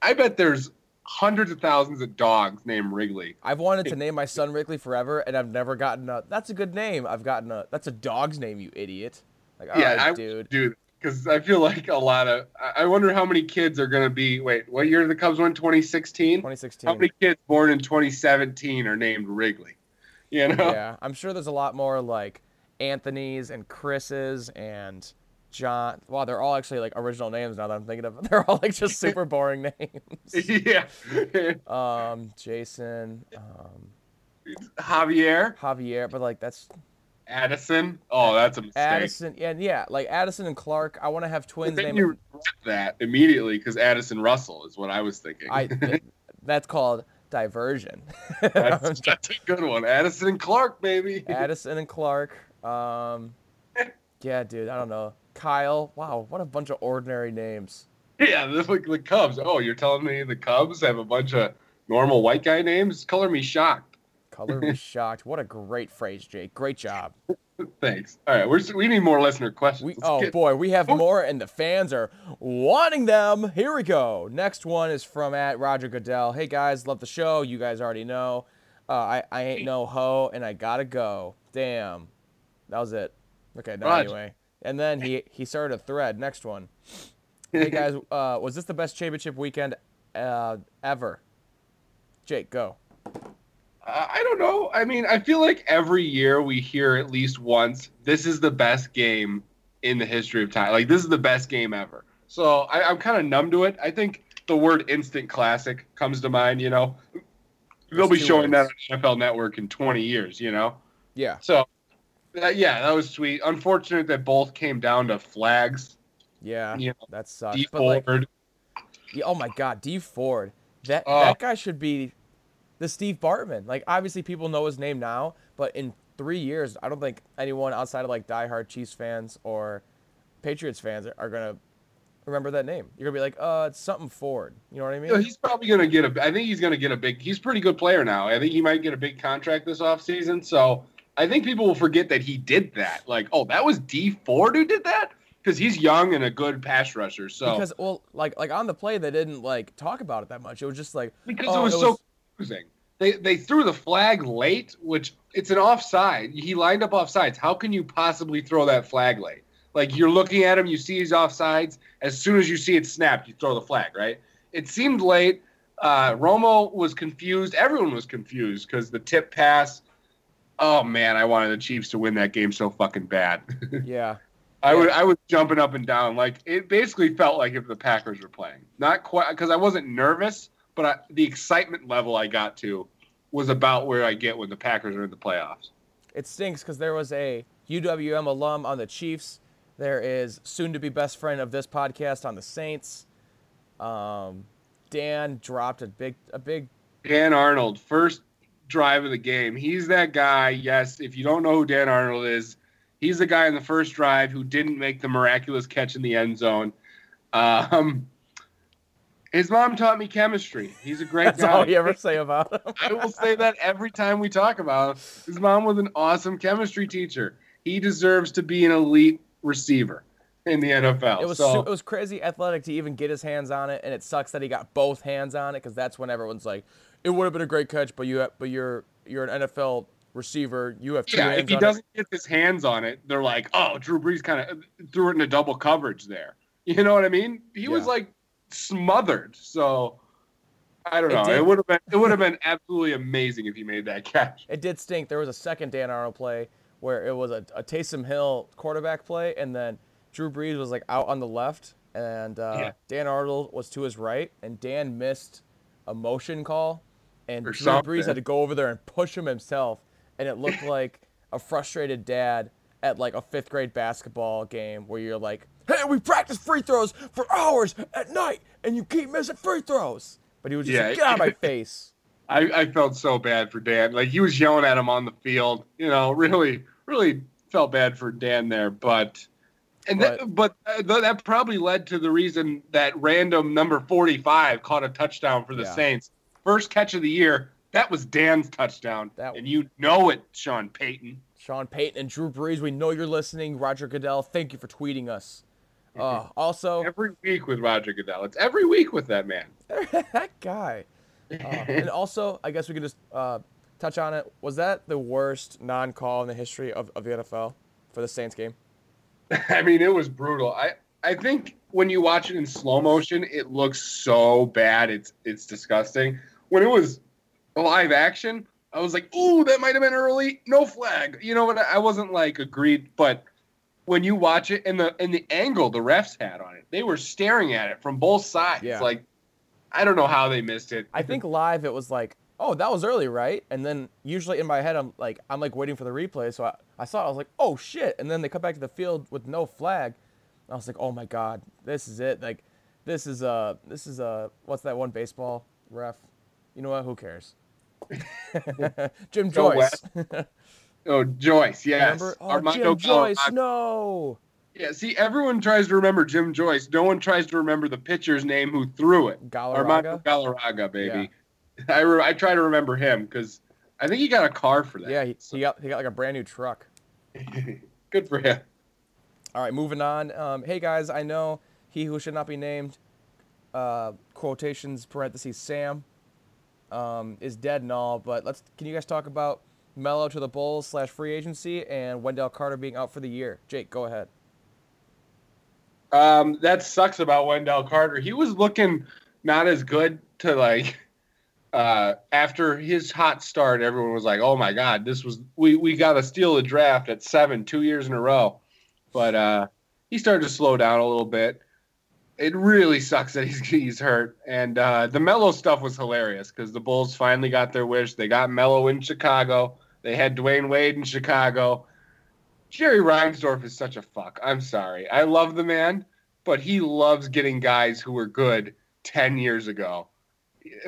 I bet there's hundreds of thousands of dogs named Wrigley. I've wanted to name my son Wrigley forever, and I've never gotten a. That's a good name. I've gotten a. That's a dog's name, you idiot. Like, dude. Because I feel like a lot of. I wonder how many kids are going to be. Wait, what year did the Cubs win? 2016. 2016. How many kids born in 2017 are named Wrigley? You know. Yeah, I'm sure there's a lot more like Anthony's and Chris's and John. Wow, they're all actually like original names now that I'm thinking of it. They're all like just super boring names. Yeah. Jason. Javier, but like that's. Addison. Oh, that's a mistake. Addison, like Addison and Clark. I want to have twins. Then you regret that immediately because Addison Russell is what I was thinking. That's called diversion. That's a good one. Addison and Clark, baby. Addison and Clark. Yeah, dude. I don't know. Kyle. Wow, what a bunch of ordinary names. Yeah, like the Cubs. Oh, you're telling me the Cubs have a bunch of normal white guy names? Color me shocked. Color me shocked. What a great phrase, Jake. Great job. Thanks. All right, we need more listener questions. We have more, and the fans are wanting them. Here we go. Next one is from @RogerGoodell. Hey, guys, love the show. You guys already know. I ain't no hoe, and I gotta go. Damn. That was it. Okay, no, anyway. And then he started a thread. Next one. Hey, guys, was this the best championship weekend ever? Jake, go. I don't know. I mean, I feel like every year we hear at least once, this is the best game in the history of time. Like, this is the best game ever. So I'm kind of numb to it. I think the word instant classic comes to mind, you know. They'll be showing that on NFL Network in 20 years, you know. Yeah. So, that was sweet. Unfortunate that both came down to flags. Yeah, you know, that sucks. Dee Ford. But oh, my God, Dee Ford. That guy should be... The Steve Bartman, like obviously people know his name now, but in 3 years, I don't think anyone outside of like diehard Chiefs fans or Patriots fans are gonna remember that name. You're gonna be like, it's something Ford. You know what I mean? He's probably gonna get a. I think he's gonna get a big. He's a pretty good player now. I think he might get a big contract this offseason. So I think people will forget that he did that. Like, oh, that was Dee Ford who did that. Because he's young and a good pass rusher. So because like on the play they didn't like talk about it that much. It was just like because it was so. They threw the flag late, which it's an offside. He lined up offsides. How can you possibly throw that flag late? Like, you're looking at him, you see he's offsides. As soon as you see it snapped, you throw the flag, right? It seemed late. Romo was confused. Everyone was confused because the tip pass. Oh, man, I wanted the Chiefs to win that game so fucking bad. Yeah. I was jumping up and down. Like, it basically felt like if the Packers were playing. Not quite, because I wasn't nervous. But the excitement level I got to was about where I get when the Packers are in the playoffs. It stinks because there was a UWM alum on the Chiefs. There is soon-to-be best friend of this podcast on the Saints. Dan dropped a big. Dan Arnold, first drive of the game. He's that guy. Yes, if you don't know who Dan Arnold is, he's the guy in the first drive who didn't make the miraculous catch in the end zone. His mom taught me chemistry. He's a great guy. That's all you ever say about him. I will say that every time we talk about him. His mom was an awesome chemistry teacher. He deserves to be an elite receiver in the NFL. It was crazy athletic to even get his hands on it, and it sucks that he got both hands on it because that's when everyone's like, it would have been a great catch, but you're an NFL receiver. You have two hands on it. Yeah, if he doesn't get his hands on it, they're like, oh, Drew Brees kind of threw it into double coverage there. You know what I mean? He was like, smothered. So I don't know. It would have been absolutely amazing if he made that catch. It did stink. There was a second Dan Arnold play where it was a Taysom Hill quarterback play, and then Drew Brees was like out on the left, and Dan Arnold was to his right, and Dan missed a motion call, and Drew Brees had to go over there and push him himself, and it looked like a frustrated dad at like a fifth grade basketball game where you're like, hey, we practice free throws for hours at night, and you keep missing free throws. But he was just like, get out of my face. I felt so bad for Dan. Like, he was yelling at him on the field. You know, really, really felt bad for Dan there. But that probably led to the reason that random number 45 caught a touchdown for the Saints. First catch of the year, that was Dan's touchdown. And you know it, Sean Payton. Sean Payton and Drew Brees, we know you're listening. Roger Goodell, thank you for tweeting us. Also, every week with Roger Goodell, it's every week with that man. That guy. And also, I guess we could just touch on it. Was that the worst non-call in the history of the NFL for the Saints game? I mean, it was brutal. I think when you watch it in slow motion, it looks so bad. It's disgusting. When it was live action, I was like, ooh, that might have been early. No flag. You know what? I wasn't like agreed, but when you watch it and the angle the refs had on it, they were staring at it from both sides. Yeah. Like, I don't know how they missed it. I think live it was like, oh, that was early, right? And then usually in my head, I'm waiting for the replay. So I saw it. I was like, oh, shit. And then they come back to the field with no flag. And I was like, oh, my God, this is it. Like, this is what's that one baseball ref? You know what? Who cares? Jim Joyce. Oh, Joyce, yes. Remember? Oh, Armando Jim Joyce, no. Yeah, see, everyone tries to remember Jim Joyce. No one tries to remember the pitcher's name who threw it. Galarraga? Armando Galarraga, baby. Yeah. I try to remember him because I think he got a car for that. Yeah, he got like a brand new truck. Good for him. All right, moving on. Hey, guys, I know he who should not be named, quotations, parentheses, Sam, is dead and all, but can you guys talk about Melo to the Bulls /free agency and Wendell Carter being out for the year? Jake, go ahead. That sucks about Wendell Carter. He was looking not as good to after his hot start, everyone was like, oh my God, this was, we got to steal the draft at 7, 2 years in a row. But, he started to slow down a little bit. It really sucks that he's hurt. And, the Melo stuff was hilarious because the Bulls finally got their wish. They got Melo in Chicago. They had Dwayne Wade in Chicago. Jerry Reinsdorf is such a fuck. I'm sorry. I love the man, but he loves getting guys who were good 10 years ago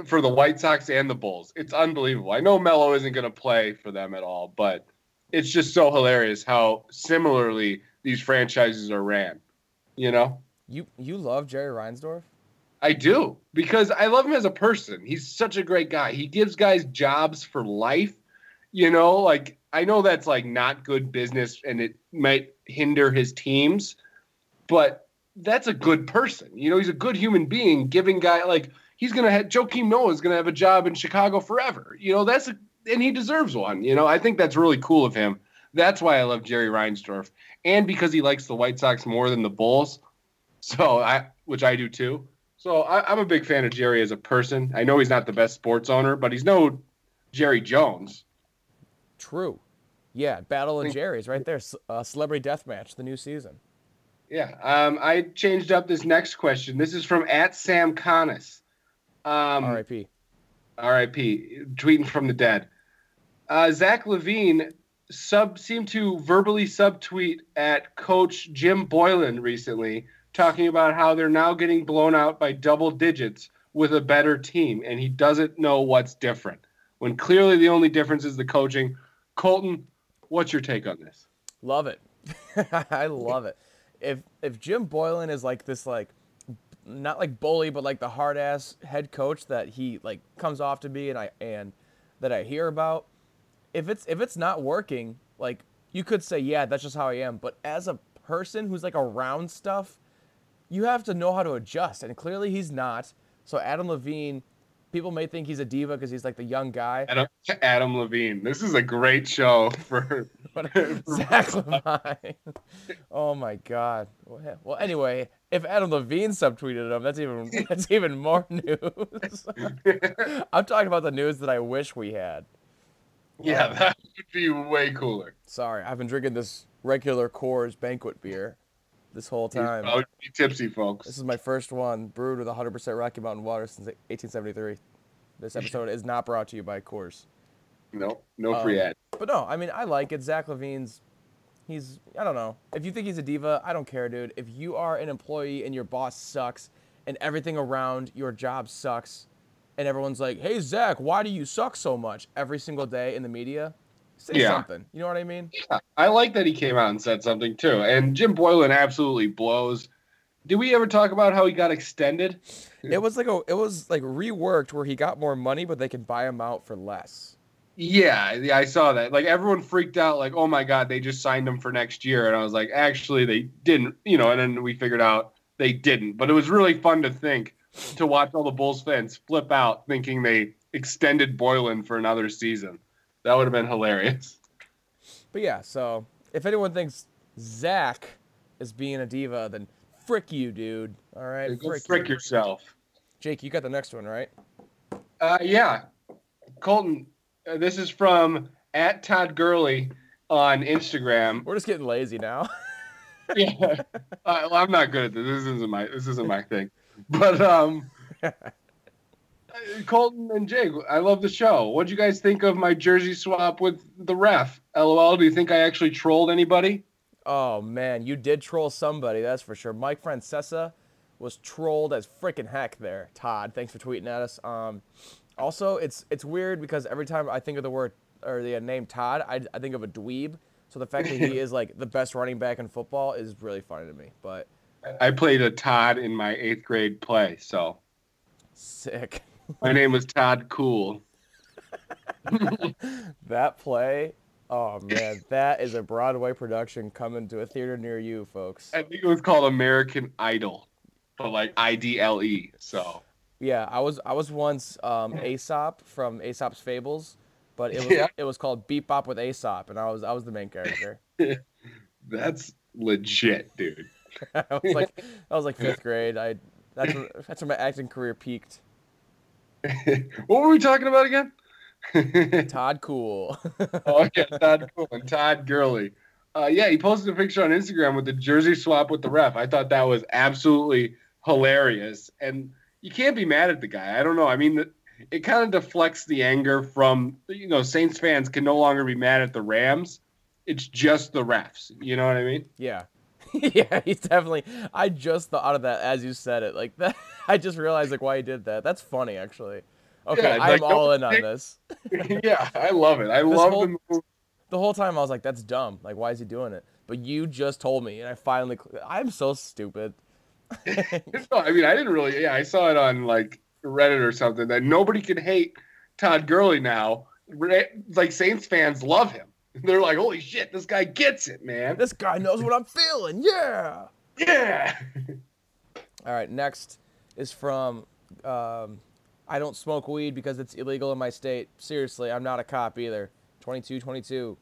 for the White Sox and the Bulls. It's unbelievable. I know Melo isn't going to play for them at all, but it's just so hilarious how similarly these franchises are ran. You know? You love Jerry Reinsdorf? I do, because I love him as a person. He's such a great guy. He gives guys jobs for life. You know, like, I know that's like not good business and it might hinder his teams, but that's a good person. You know, he's a good human being, giving guy like he's going to have Joakim Noah is going to have a job in Chicago forever. You know, and he deserves one. You know, I think that's really cool of him. That's why I love Jerry Reinsdorf, and because he likes the White Sox more than the Bulls. Which I do too. So I'm a big fan of Jerry as a person. I know he's not the best sports owner, but he's no Jerry Jones. True. Yeah, Battle of Jerry's right there. Celebrity Deathmatch, the new season. Yeah, I changed up this next question. This is from @SamConnis. R.I.P. R.I.P. Tweeting from the dead. Zach Levine seemed to verbally subtweet at Coach Jim Boylen recently, talking about how they're now getting blown out by double digits with a better team, and he doesn't know what's different, when clearly the only difference is the coaching. Colton, what's your take on this? Love it. I love it. If Jim Boylen is like this, like not like bully, but like the hard ass head coach that he like comes off to be, and that I hear about, if it's not working, like you could say, yeah, that's just how I am. But as a person who's like around stuff, you have to know how to adjust. And clearly he's not. So Adam Levine, people may think he's a diva because he's like the young guy. Adam Levine. This is a great show for Zach Levine. Oh, my God. Well, anyway, If Adam Levine subtweeted him, that's even more news. I'm talking about the news that I wish we had. Yeah, that would be way cooler. Sorry, I've been drinking this regular Coors Banquet beer this whole time. I would be tipsy, folks. This is my first one, brewed with 100% Rocky Mountain water since 1873. This episode is not brought to you by Coors. No free ad. But no, I mean, I like it. Zach Levine's... I don't know. If you think he's a diva, I don't care, dude. If you are an employee and your boss sucks and everything around your job sucks and everyone's like, hey, Zach, why do you suck so much every single day in the media? Say something. You know what I mean? Yeah. I like that he came out and said something, too. And Jim Boylen absolutely blows. Did we ever talk about how he got extended? It was like reworked where he got more money, but they could buy him out for less. Yeah, I saw that. Like, everyone freaked out, like, oh, my God, they just signed him for next year. And I was like, actually, they didn't, you know, and then we figured out they didn't. But it was really fun to watch all the Bulls fans flip out thinking they extended Boylen for another season. That would have been hilarious. But, yeah, so if anyone thinks Zach is being a diva, then frick you, dude. All right? Frick yourself. Jake, you got the next one, right? Yeah. Colton. This is from @Todd Gurley on Instagram. We're just getting lazy now. Yeah, well, I'm not good at this. This isn't my thing. But Colton and Jake, I love the show. What'd you guys think of my jersey swap with the ref? LOL. Do you think I actually trolled anybody? Oh man, you did troll somebody. That's for sure. Mike Francesa was trolled as frickin' heck there. Todd, thanks for tweeting at us. Also, it's weird because every time I think of the word or the name Todd, I think of a dweeb. So the fact that he is like the best running back in football is really funny to me. But I played a Todd in my 8th grade play, so sick. My name was Todd Cool. That play, oh man, that is a Broadway production coming to a theater near you, folks. I think it was called American Idol, but like IDLE. So. Yeah, I was once Aesop from Aesop's Fables, but it was called Beep Bop with Aesop, and I was the main character. That's legit, dude. I was like 5th grade. That's when my acting career peaked. What were we talking about again? Todd Cool. Oh yeah, Todd Cool and Todd Gurley. Yeah, he posted a picture on Instagram with the jersey swap with the ref. I thought that was absolutely hilarious and. You can't be mad at the guy. I don't know. I mean, it kind of deflects the anger from, you know, Saints fans can no longer be mad at the Rams. It's just the refs. You know what I mean? Yeah. Yeah, he's definitely. I just thought of that as you said it. Like, that, I just realized, like, why he did that. That's funny, actually. Okay, yeah, I'm like, all in on this. Yeah, I love it. The whole time I was like, that's dumb. Like, why is he doing it? But you just told me, and I finally. I'm so stupid. No, I mean, I didn't really. Yeah, I saw it on like Reddit or something that nobody can hate Todd Gurley now. Like Saints fans love him. They're like, holy shit, this guy gets it, man. This guy knows what I'm feeling. Yeah. Yeah. All right. Next is from I don't smoke weed because it's illegal in my state. Seriously, I'm not a cop either. 2222.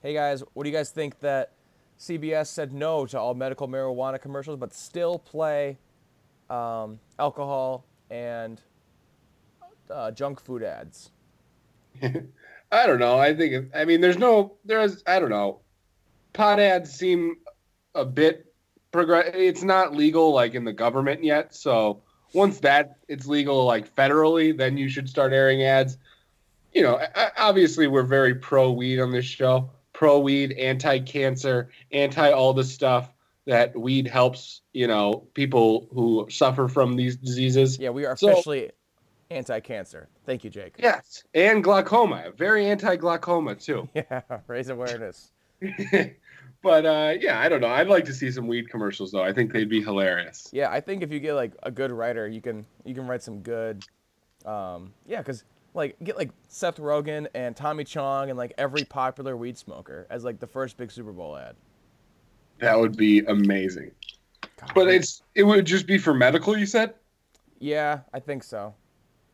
Hey guys, what do you guys think that? CBS said no to all medical marijuana commercials, but still play alcohol and junk food ads. I don't know. Pot ads seem a bit progressive. It's not legal like in the government yet. So once it's legal like federally, then you should start airing ads. You know, obviously we're very pro weed on this show. Pro weed, anti-cancer, anti all the stuff that weed helps, you know, people who suffer from these diseases. Yeah, we are officially anti-cancer. Thank you, Jake. Yes, and glaucoma. Very anti-glaucoma, too. Yeah, raise awareness. But, yeah, I don't know. I'd like to see some weed commercials, though. I think they'd be hilarious. Yeah, I think if you get, like, a good writer, you can write some good, yeah, because... Like, get, like, Seth Rogen and Tommy Chong and, like, every popular weed smoker as, like, the first big Super Bowl ad. That would be amazing. God. But it would just be for medical, you said? Yeah, I think so.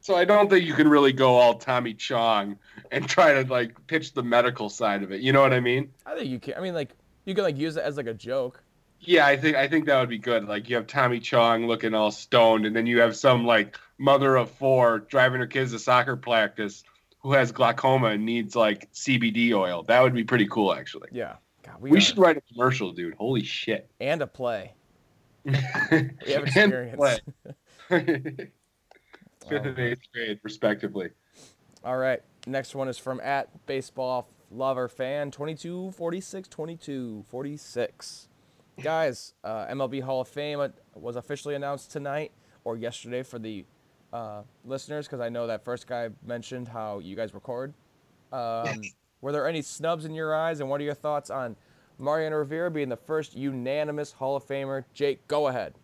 So I don't think you can really go all Tommy Chong and try to, like, pitch the medical side of it. You know what I mean? I think you can. I mean, like, you can, like, use it as, like, a joke. Yeah, I think that would be good. Like, you have Tommy Chong looking all stoned, and then you have some, like, mother of four driving her kids to soccer practice who has glaucoma and needs, like, CBD oil. That would be pretty cool, actually. Yeah. God, we should write a commercial, dude. Holy shit. And a play. We have experience. Fifth and eighth grade, respectively. All right. Next one is from @BaseballLoverFan 2246. Guys, MLB Hall of Fame was officially announced tonight or yesterday for the listeners, because I know that first guy mentioned how you guys record. Were there any snubs in your eyes, and what are your thoughts on Mariano Rivera being the first unanimous Hall of Famer? Jake, go ahead.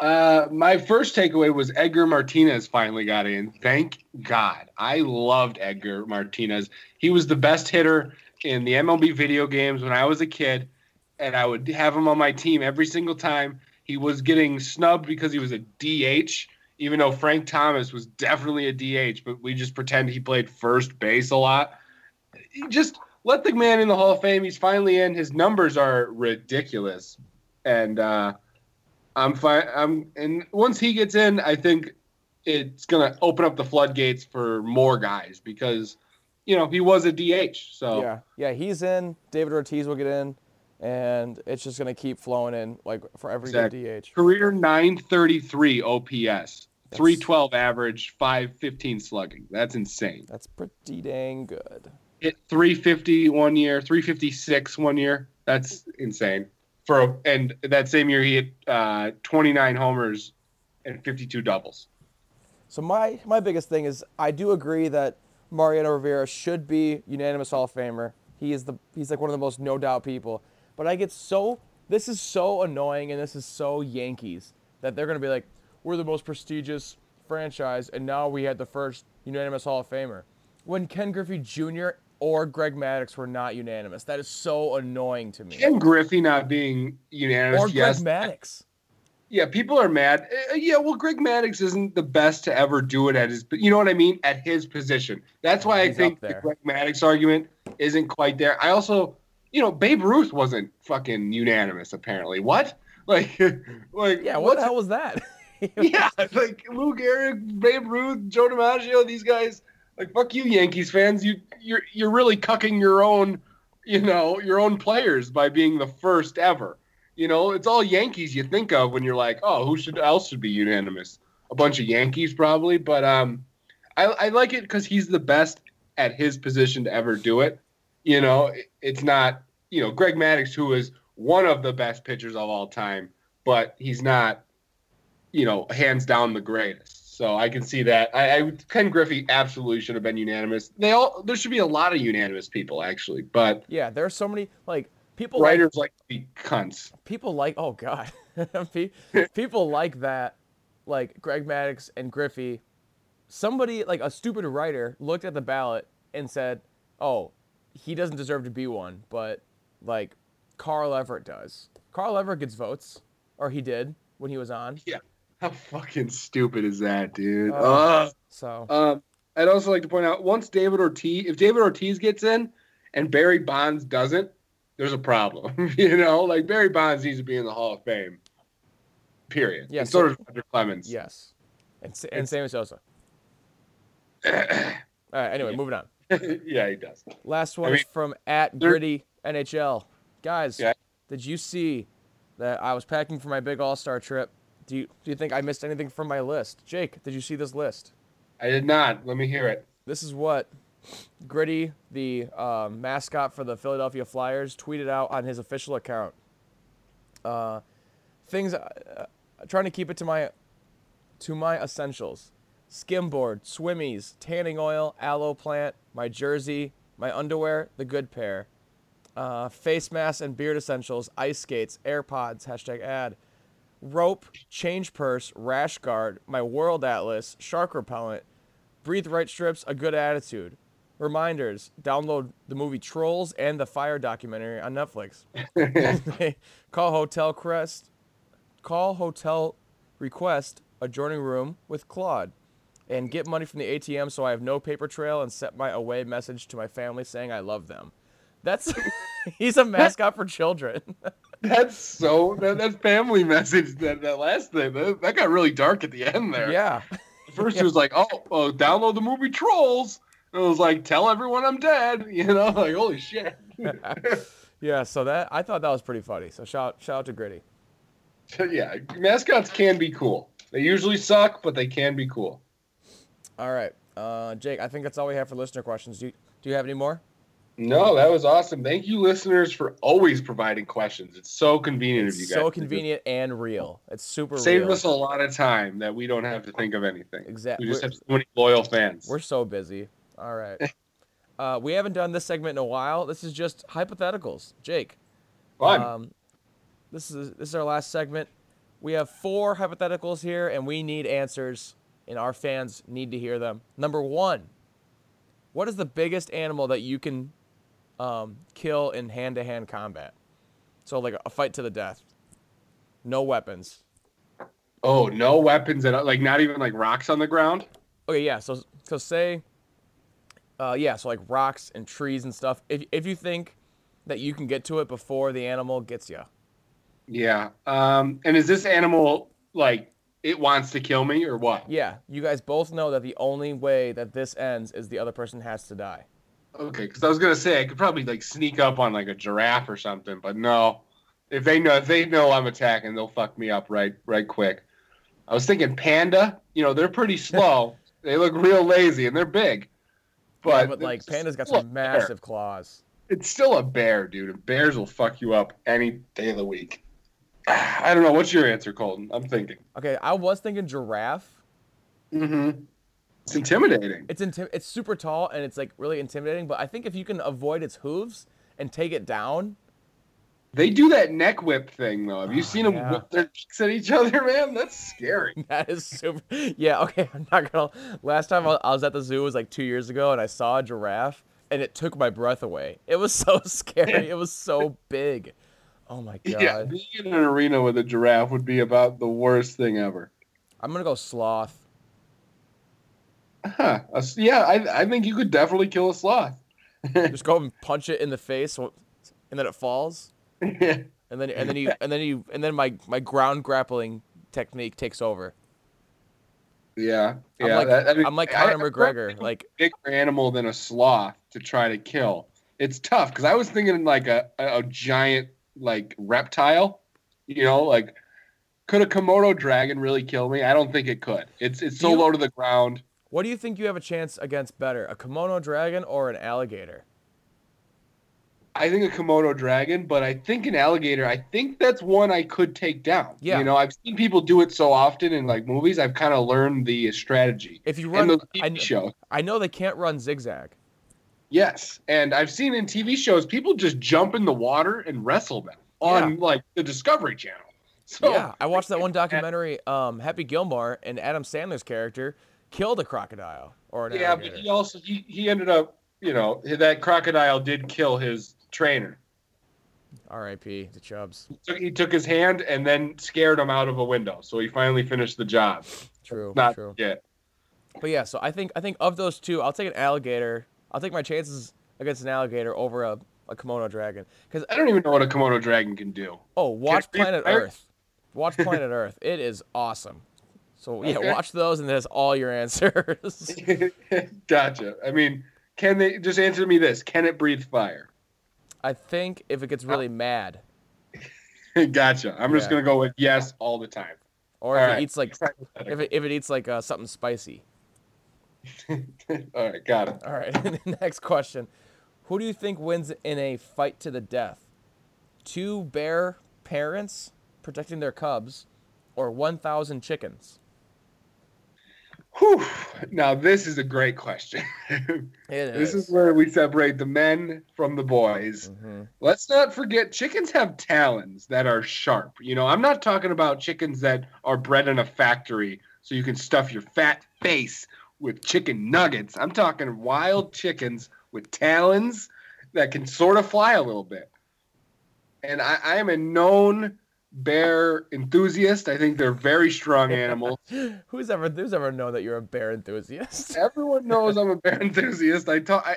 My first takeaway was Edgar Martinez finally got in. Thank God. I loved Edgar Martinez. He was the best hitter in the MLB video games when I was a kid, and I would have him on my team every single time. He was getting snubbed because he was a DH, even though Frank Thomas was definitely a DH, but we just pretend he played first base a lot. You just let the man in the Hall of Fame. He's finally in. His numbers are ridiculous. And I'm fine. And once he gets in, I think it's going to open up the floodgates for more guys because, you know, he was a DH. So yeah, he's in. David Ortiz will get in. And it's just going to keep flowing in, like, for every good DH. Career 933 OPS, 312 average, 515 slugging. That's insane. That's pretty dang good. Hit 350 one year, 356 one year. That's insane. And that same year, he hit 29 homers and 52 doubles. So my biggest thing is I do agree that Mariano Rivera should be unanimous Hall of Famer. He's like one of the most no-doubt people. But I get this is so annoying and this is so Yankees that they're going to be like, we're the most prestigious franchise and now we had the first unanimous Hall of Famer. When Ken Griffey Jr. or Greg Maddux were not unanimous. That is so annoying to me. Ken Griffey not being unanimous. Or Greg Maddux. Yeah, people are mad. Yeah, well, Greg Maddux isn't the best to ever do it at his, you know what I mean? At his position. That's why I think the Greg Maddux argument isn't quite there. I also... You know, Babe Ruth wasn't fucking unanimous, apparently. What? Like yeah, what the hell was that? Yeah, like Lou Gehrig, Babe Ruth, Joe DiMaggio, these guys. Like, fuck you, Yankees fans. You're really cucking your own, you know, your own players by being the first ever. You know, it's all Yankees you think of when you're like, oh, who else should be unanimous? A bunch of Yankees probably, but I like it because he's the best at his position to ever do it. You know, it's not, you know, Greg Maddux, who is one of the best pitchers of all time, but he's not, you know, hands down the greatest. So I can see that. Ken Griffey absolutely should have been unanimous. There should be a lot of unanimous people, actually. But yeah, there are so many, like, people. Writers like to be cunts. People like, oh, God. People like that, like Greg Maddux and Griffey. Somebody, like a stupid writer, looked at the ballot and said, oh, he doesn't deserve to be one, but, like, Carl Everett does. Carl Everett gets votes, or he did when he was on. Yeah. How fucking stupid is that, dude? I'd also like to point out, if David Ortiz gets in and Barry Bonds doesn't, there's a problem. You know? Like, Barry Bonds needs to be in the Hall of Fame. Period. Yeah, and so does Roger Clemens. Yes. And Sammy Sosa. All right, anyway, moving on. Yeah, he does. Last one is from @GrittyNHL. Guys, Did you see that I was packing for my big all-star trip? Do you think I missed anything from my list? Jake, did you see this list? I did not. Let me hear it. This is what Gritty, the mascot for the Philadelphia Flyers, tweeted out on his official account. Trying to keep it to my essentials. Skimboard, swimmies, tanning oil, aloe plant, my jersey, my underwear, the good pair, face masks and beard essentials, ice skates, AirPods, #ad, rope, change purse, rash guard, my world atlas, shark repellent, breathe right strips, a good attitude, reminders, download the movie Trolls and the Fire documentary on Netflix, call hotel request, adjoining room with Claude. And get money from the ATM so I have no paper trail and set my away message to my family saying I love them. He's a mascot for children. That's so that family message, that last thing, that got really dark at the end there. Yeah. At first it was like, oh, download the movie Trolls. And it was like, tell everyone I'm dead. You know, like, holy shit. Yeah, so I thought that was pretty funny. So shout out to Gritty. Yeah, mascots can be cool. They usually suck, but they can be cool. All right. Jake, I think that's all we have for listener questions. Do you have any more? No, that was awesome. Thank you, listeners, for always providing questions. It's so convenient of you guys. So convenient and real. It's super real. Saved us a lot of time that we don't have to think of anything. Exactly. We just have so many loyal fans. We're so busy. All right. We haven't done this segment in a while. This is just hypotheticals. Jake. Fun. This is our last segment. We have 4 hypotheticals here, and we need answers, and our fans need to hear them. Number 1, what is the biggest animal that you can kill in hand-to-hand combat? So, like, a fight to the death. No weapons. Oh, no weapons at all? Like, not even, like, rocks on the ground? Okay, yeah. So say, like, rocks and trees and stuff. If you think that you can get to it before the animal gets you. Yeah. And is this animal, like, it wants to kill me or what? Yeah. You guys both know that the only way that this ends is the other person has to die. Okay. Because I was going to say I could probably, like, sneak up on, like, a giraffe or something. But no. If they know I'm attacking, they'll fuck me up right quick. I was thinking panda. You know, they're pretty slow. They look real lazy, and they're big. But, like, panda's got some massive claws. It's still a bear, dude. And bears will fuck you up any day of the week. I don't know. What's your answer, Colton? I'm thinking. Okay, I was thinking giraffe. Mm-hmm. It's intimidating. It's super tall, and it's, like, really intimidating. But I think if you can avoid its hooves and take it down. They do that neck whip thing, though. Have you seen them whip their cheeks at each other, man? That's scary. That is super. Yeah, okay. I'm not going to. Last time I was at the zoo was, like, 2 years ago, and I saw a giraffe, and it took my breath away. It was so scary. It was so big. Oh, my God. Yeah, being in an arena with a giraffe would be about the worst thing ever. I'm going to go sloth. Huh. Yeah, I think you could definitely kill a sloth. Just go and punch it in the face, and then it falls. Yeah. And then my ground grappling technique takes over. Yeah. Yeah. I'm like Conor McGregor. Like, bigger animal than a sloth to try to kill. It's tough because I was thinking like a giant, like, reptile, you know, like, could a Komodo dragon really kill me? I don't think it could. It's so low to the ground. What do you think you have a chance against better, a Komodo dragon or an alligator? I think a Komodo dragon, but I think an alligator, I think that's one I could take down. Yeah. You know, I've seen people do it so often in, like, movies. I've kind of learned the strategy. If you run, and those TV shows. I know they can't run zigzag. Yes, and I've seen in TV shows people just jump in the water and wrestle them on like the Discovery Channel. So yeah, I watched that one documentary, Happy Gilmore, and Adam Sandler's character killed a crocodile or an alligator. But he ended up, you know, that crocodile did kill his trainer. R.I.P. to Chubbs. He took his hand and then scared him out of a window, so he finally finished the job. True, not true. Yet. But yeah, so I think of those two, I'll take an alligator. I'll take my chances against an alligator over a Komodo dragon. Because I don't even know what a Komodo dragon can do. Oh, watch Planet Earth. Watch Planet Earth. It is awesome. So, yeah, watch those, and that's all your answers. Gotcha. I mean, can they just answer me this? Can it breathe fire? I think if it gets really mad. Gotcha. I'm just going to go with yes all the time. Or if it eats, like, if it eats something spicy. All right, got it. All right, next question. Who do you think wins in a fight to the death? 2 bear parents protecting their cubs or 1,000 chickens? Whew. Now, this is a great question. This is where we separate the men from the boys. Mm-hmm. Let's not forget, chickens have talons that are sharp. You know, I'm not talking about chickens that are bred in a factory so you can stuff your fat face with chicken nuggets. I'm talking wild chickens with talons that can sort of fly a little bit. And I am a known bear enthusiast. I think they're very strong animals. Who's ever known that you're a bear enthusiast? Everyone knows I'm a bear enthusiast.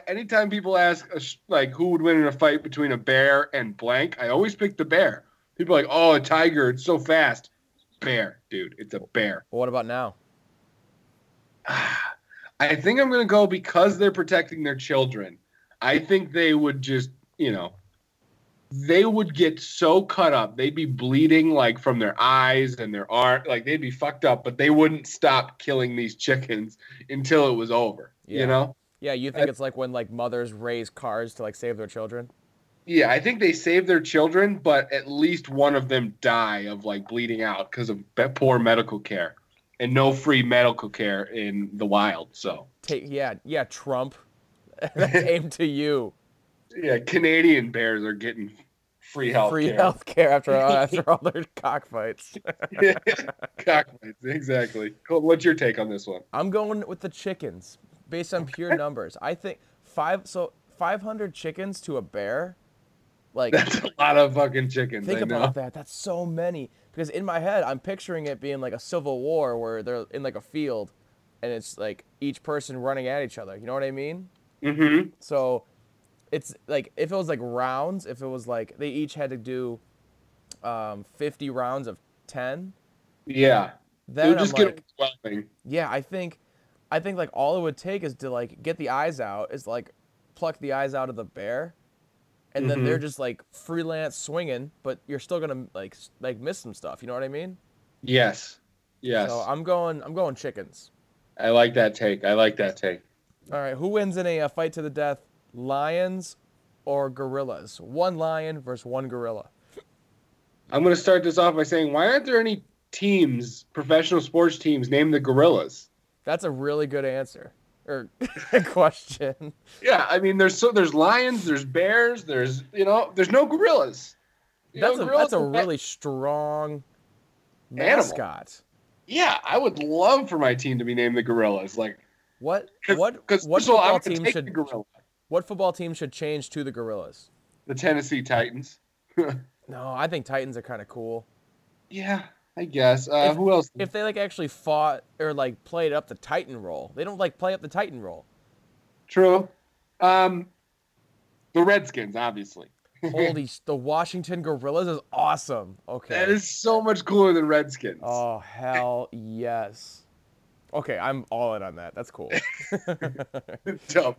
Anytime people ask, like, who would win in a fight between a bear and blank, I always pick the bear. People are like, oh, a tiger, it's so fast. Bear, dude, it's a bear. Well, what about now? I think I'm going to go, because they're protecting their children, I think they would just, you know, they would get so cut up. They'd be bleeding, like, from their eyes and their arm. Like, they'd be fucked up, but they wouldn't stop killing these chickens until it was over, you know? Yeah, you think it's like when, like, mothers raise cars to, like, save their children? Yeah, I think they save their children, but at least one of them die of, like, bleeding out because of poor medical care. And no free medical care in the wild, so. Yeah, Trump. That's aimed to you. Yeah, Canadian bears are getting free health care. Free health care after all their cockfights. Yeah, cockfights, exactly. Cool. What's your take on this one? I'm going with the chickens, based on pure numbers. I think 500 chickens to a bear, like. That's a lot of fucking chickens. Think about that. That's so many. Because in my head, I'm picturing it being like a civil war where they're in like a field and it's like each person running at each other. You know what I mean? Mm-hmm. So it's like if it was like rounds, if it was like they each had to do 50 rounds of 10. Yeah. Then I'm just like, yeah, I think like all it would take is to like get the eyes out, is like pluck the eyes out of the bear. And then they're just, like, freelance swinging, but you're still going to, like miss some stuff. You know what I mean? Yes. So I'm going chickens. I like that take. All right. Who wins in a fight to the death, lions or gorillas? One lion versus one gorilla. I'm going to start this off by saying, why aren't there any teams, professional sports teams, named the Gorillas? That's a really good answer. Or question. Yeah, I mean, there's lions, there's bears, there's, you know, there's no gorillas. That's a really strong mascot. Animal. Yeah, I would love for my team to be named the Gorillas. Like, what football team should change to the Gorillas? The Tennessee Titans. No, I think Titans are kind of cool. Yeah. I guess. Who else? If they like actually fought or like played up the Titan role, they don't like play up the Titan role. True. The Redskins, obviously. Holy! The Washington Gorillas is awesome. Okay. That is so much cooler than Redskins. Oh hell yes. Okay, I'm all in on that. That's cool.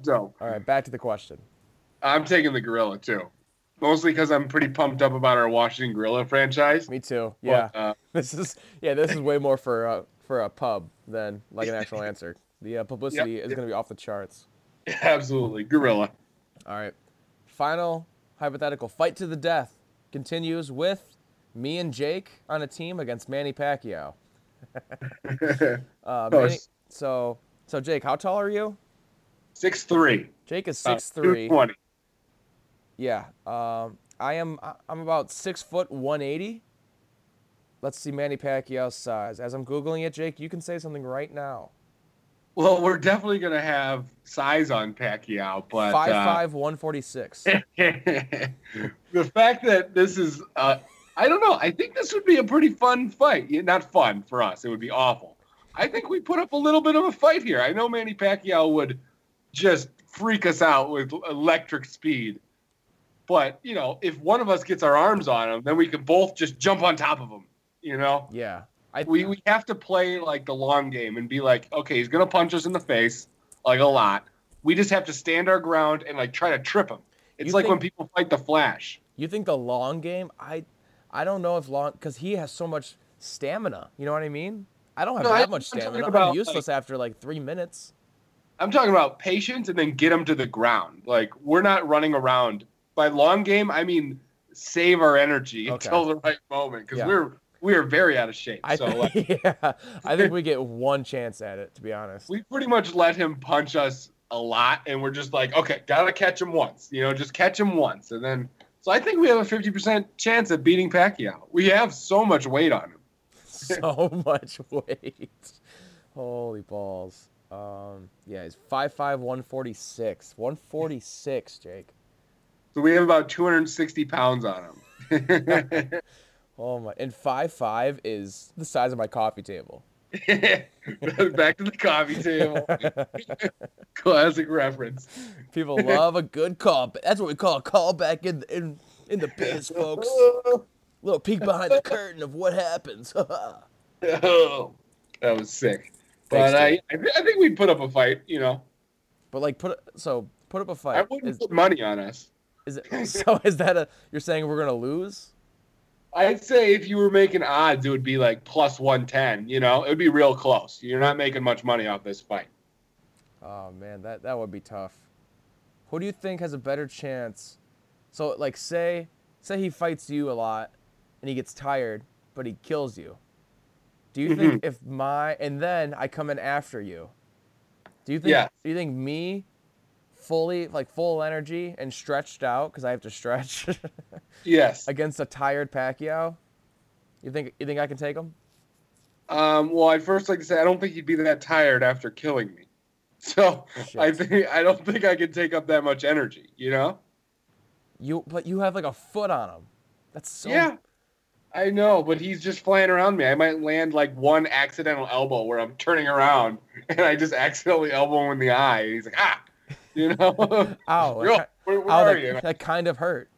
Dope. All right, back to the question. I'm taking the gorilla too. Mostly because I'm pretty pumped up about our Washington Gorilla franchise. Me too. Yeah, but, this is way more for a pub than like an actual answer. The publicity is going to be off the charts. Absolutely, gorilla. All right, final hypothetical fight to the death continues with me and Jake on a team against Manny Pacquiao. So Jake, how tall are you? 6'3". Jake is 6'3". 220. Yeah, I'm about 6 foot 180. Let's see Manny Pacquiao's size. As I'm Googling it, Jake, you can say something right now. Well, we're definitely gonna have size on Pacquiao, but 5'5", 146. The fact that this is, I don't know. I think this would be a pretty fun fight. Yeah, not fun for us. It would be awful. I think we put up a little bit of a fight here. I know Manny Pacquiao would just freak us out with electric speed. But, you know, if one of us gets our arms on him, then we can both just jump on top of him, you know? Yeah. We have to play, like, the long game and be like, okay, he's going to punch us in the face, like, a lot. We just have to stand our ground and, like, try to trip him. It's like when people fight the Flash. You think the long game? I don't know if long – because he has so much stamina. You know what I mean? I don't have that much stamina. I'm useless after, like, 3 minutes. I'm talking about patience and then get him to the ground. Like, we're not running around – by long game, I mean save our energy until the right moment, because we are very out of shape. I think we get one chance at it, to be honest. We pretty much let him punch us a lot, and we're just like, okay, gotta catch him once. You know, just catch him once, and then. So I think we have a 50% chance of beating Pacquiao. We have so much weight on him. So much weight. Holy balls. He's 5'5", 146. 146, Jake. So we have about 260 pounds on him. Oh my! And 5'5" is the size of my coffee table. Back to the coffee table. Classic reference. People love a good call. That's what we call a call back in the biz, folks. little peek behind the curtain of what happens. Oh, that was sick. Thanks, but I think we put up a fight, you know. But like put up a fight. I wouldn't put money on us. Is it so? Is that a? You're saying we're gonna lose? I'd say if you were making odds, it would be like +110. You know, it would be real close. You're not making much money off this fight. Oh man, that would be tough. Who do you think has a better chance? So like, say he fights you a lot, and he gets tired, but he kills you. Do you think if and then I come in after you? Do you think me? Fully, like full energy and stretched out because I have to stretch. Yes. Against a tired Pacquiao, you think I can take him? Well, I'd first like to say I don't think he'd be that tired after killing me, so shit. I don't think I can take up that much energy. You know. But you have like a foot on him. That's so. Yeah. I know, but he's just flying around me. I might land like one accidental elbow where I'm turning around and I just accidentally elbow him in the eye, and he's like ah. You know, ow, where are you? That kind of hurt.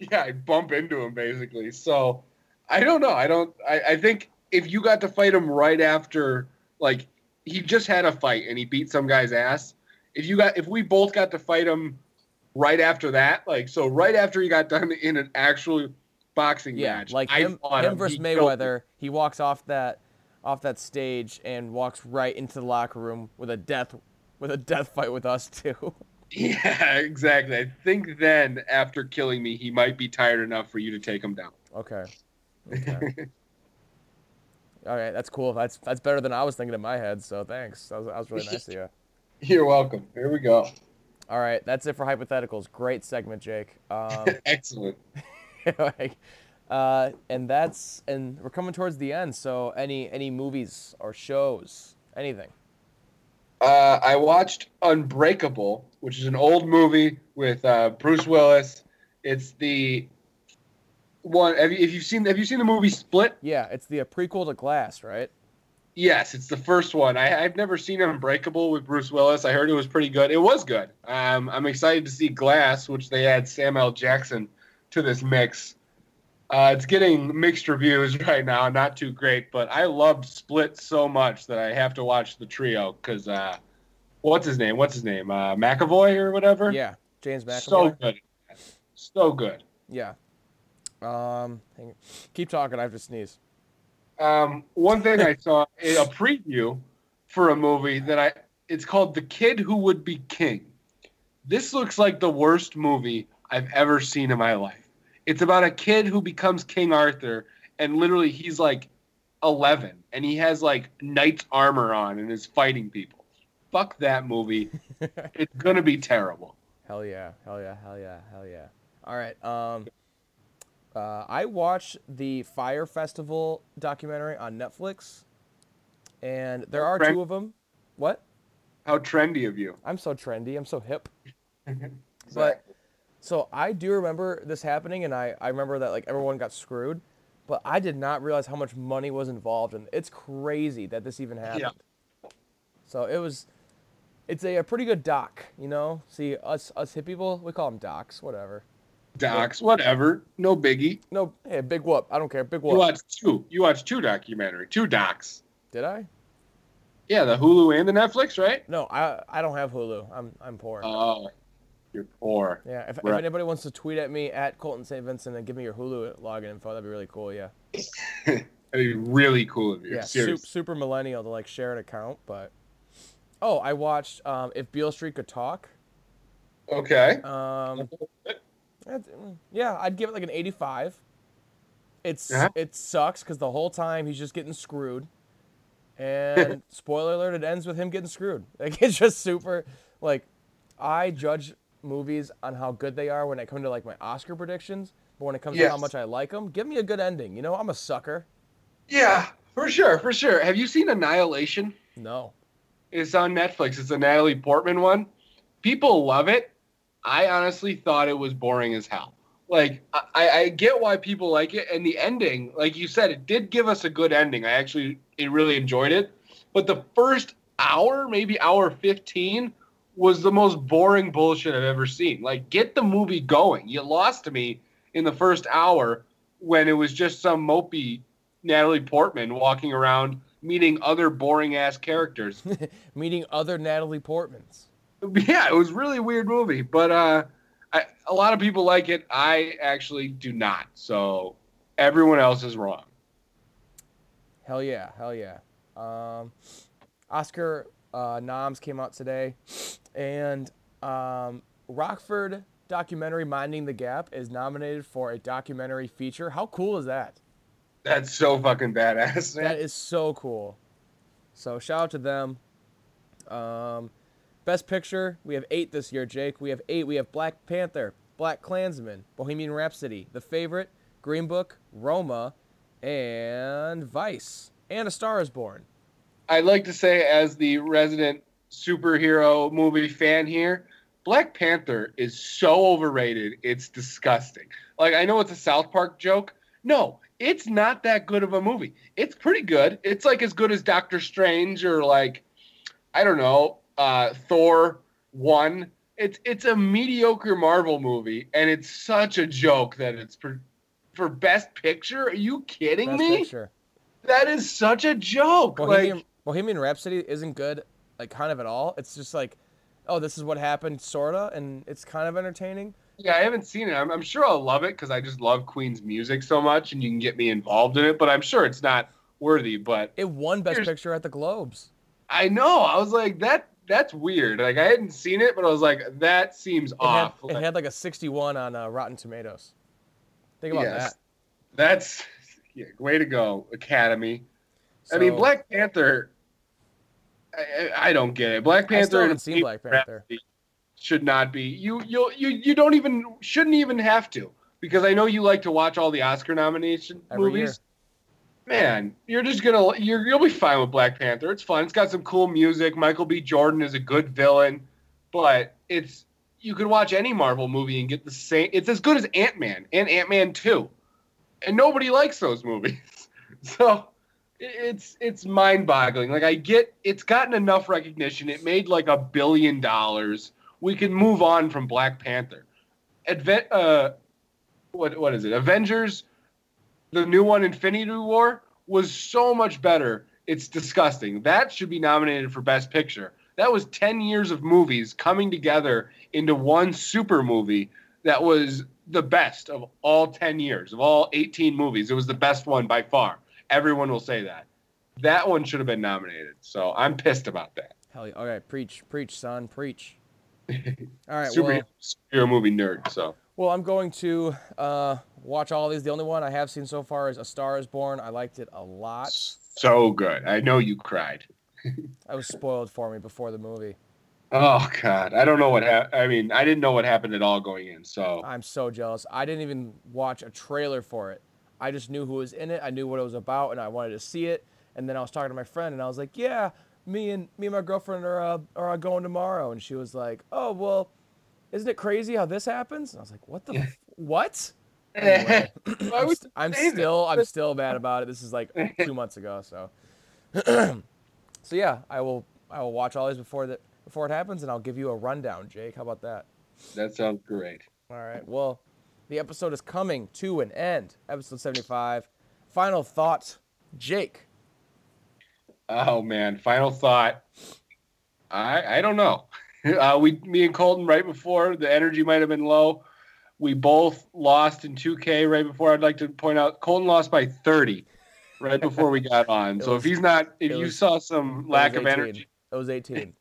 Yeah, I bump into him basically. So I don't know. I think if you got to fight him right after, like he just had a fight and he beat some guy's ass. If we both got to fight him right after that, like so right after he got done in an actual boxing match, like him versus Mayweather, he walks off that stage and walks right into the locker room with a death. With a death fight with us, too. Yeah, exactly. I think then, after killing me, he might be tired enough for you to take him down. Okay. All right, that's cool. That's better than I was thinking in my head, so thanks. That was really nice of you. You're welcome. Here we go. All right, that's it for hypotheticals. Great segment, Jake. Excellent. And we're coming towards the end, so any movies or shows, anything? I watched Unbreakable, which is an old movie with Bruce Willis. It's the one. Have you seen the movie Split? Yeah, it's the prequel to Glass, right? Yes, it's the first one. I've never seen Unbreakable with Bruce Willis. I heard it was pretty good. It was good. I'm excited to see Glass, which they add Samuel L. Jackson to this mix. It's getting mixed reviews right now, not too great, but I loved Split so much that I have to watch the trio because, what's his name? McAvoy or whatever? Yeah, James McAvoy. So good. Yeah. Keep talking. I have to sneeze. One thing I saw is a preview for a movie it's called The Kid Who Would Be King. This looks like the worst movie I've ever seen in my life. It's about a kid who becomes King Arthur, and literally he's like 11, and he has like knight's armor on and is fighting people. Fuck that movie. It's going to be terrible. Hell yeah. All right. I watched the Fyre Festival documentary on Netflix, and there are two of them. What? How trendy of you. I'm so trendy. I'm so hip. Exactly. So I do remember this happening, and I remember that like everyone got screwed, but I did not realize how much money was involved, and it's crazy that this even happened. Yeah. So it's a pretty good doc, you know? See, us hip people, we call them docs, whatever. Docs, whatever. No biggie. No, hey, big whoop. I don't care, big whoop. You watched two documentaries, two docs. Did I? Yeah, the Hulu and the Netflix, right? No, I don't have Hulu. I'm poor. Oh. You're poor. Yeah, if anybody wants to tweet at me at Colton St. Vincent and give me your Hulu login info, that'd be really cool, yeah. That'd be really cool of you. Yeah, super millennial to, like, share an account, but... Oh, I watched If Beale Street Could Talk. Okay. Yeah, I'd give it, like, an 85. It sucks, because the whole time he's just getting screwed. And, spoiler alert, it ends with him getting screwed. Like, it's just super, like... I judge movies on how good they are when it comes to like my Oscar predictions, but when it comes to how much I like them, give me a good ending. You know, I'm a sucker. Yeah, for sure. Have you seen Annihilation? No. It's on Netflix. It's a Natalie Portman one. People love it. I honestly thought it was boring as hell. Like, I get why people like it, and the ending, like you said, it did give us a good ending. I really enjoyed it, but the first hour, maybe hour 15, was the most boring bullshit I've ever seen. Like, get the movie going. You lost me in the first hour. when it was just some mopey Natalie Portman walking around meeting other boring-ass characters. Meeting other Natalie Portmans. Yeah, it was a really weird movie, but a lot of people like it. I actually do not, so everyone else is wrong. Hell yeah, hell yeah. Oscar noms came out today, and Rockford documentary Minding the Gap is nominated for a documentary feature. How cool is that? That's so fucking badass, man. That is so cool. So shout out to them. Best Picture, we have 8 this year, Jake. We have 8. We have Black Panther, Black Klansman, Bohemian Rhapsody, The Favorite, Green Book, Roma, and Vice, and A Star Is Born. I'd like to say, as the resident superhero movie fan here, Black Panther is so overrated, it's disgusting. Like, I know it's a South Park joke. No, it's not that good of a movie. It's pretty good. It's, like, as good as Doctor Strange or, like, I don't know, Thor 1. It's a mediocre Marvel movie, and it's such a joke that it's for Best Picture? Are you kidding me? Best Picture. That is such a joke. Bohemian Rhapsody isn't good, like, kind of at all. It's just like, oh, this is what happened, sort of, and it's kind of entertaining. Yeah, I haven't seen it. I'm sure I'll love it because I just love Queen's music so much, and you can get me involved in it, but I'm sure it's not worthy. But it won Best Picture at the Globes. I know. I was like, that's weird. Like, I hadn't seen it, but I was like, that seems off. It had like a 61 on Rotten Tomatoes. Think about that. That's... Yeah, way to go, Academy. So, I mean, Black Panther, I don't get it. Black Panther, I still haven't seen Black Panther. Should not be. You don't even shouldn't even have to, because I know you like to watch all the Oscar nomination every movies. Year. Man, you're just gonna you'll be fine with Black Panther. It's fun. It's got some cool music. Michael B. Jordan is a good villain, but it's you could watch any Marvel movie and get the same. It's as good as Ant-Man and Ant-Man 2. And nobody likes those movies. So it's mind-boggling. Like, I get it's gotten enough recognition. It made like $1 billion. We can move on from Black Panther. What is it? Avengers, the new one, Infinity War, was so much better. It's disgusting. That should be nominated for Best Picture. That was 10 years of movies coming together into one super movie that was the best of all 10 years, of all 18 movies. It was the best one by far. Everyone will say that. That one should have been nominated. So I'm pissed about that. Hell yeah. All right. Preach. Preach, son. Preach. All right. Superhero movie nerd. So. Well, I'm going to watch all these. The only one I have seen so far is A Star Is Born. I liked it a lot. So good. I know you cried. That was spoiled for me before the movie. Oh, God. I don't know what happened. I mean, I didn't know what happened at all going in, so... I'm so jealous. I didn't even watch a trailer for it. I just knew who was in it. I knew what it was about, and I wanted to see it. And then I was talking to my friend, and I was like, yeah, me and my girlfriend are going tomorrow. And she was like, oh, well, isn't it crazy how this happens? And I was like, what the... what? Anyway, I'm still mad about it. This is like 2 months ago, so... So, yeah, I will watch all these before it happens, and I'll give you a rundown, Jake. How about that? That sounds great. All right. Well, the episode is coming to an end. Episode 75. Final thoughts, Jake. Oh, man. Final thought. I don't know. Me and Colton, right before, the energy might have been low. We both lost in 2K right before. I'd like to point out, Colton lost by 30 right before we got on. So if you saw some lack of energy. It was 18.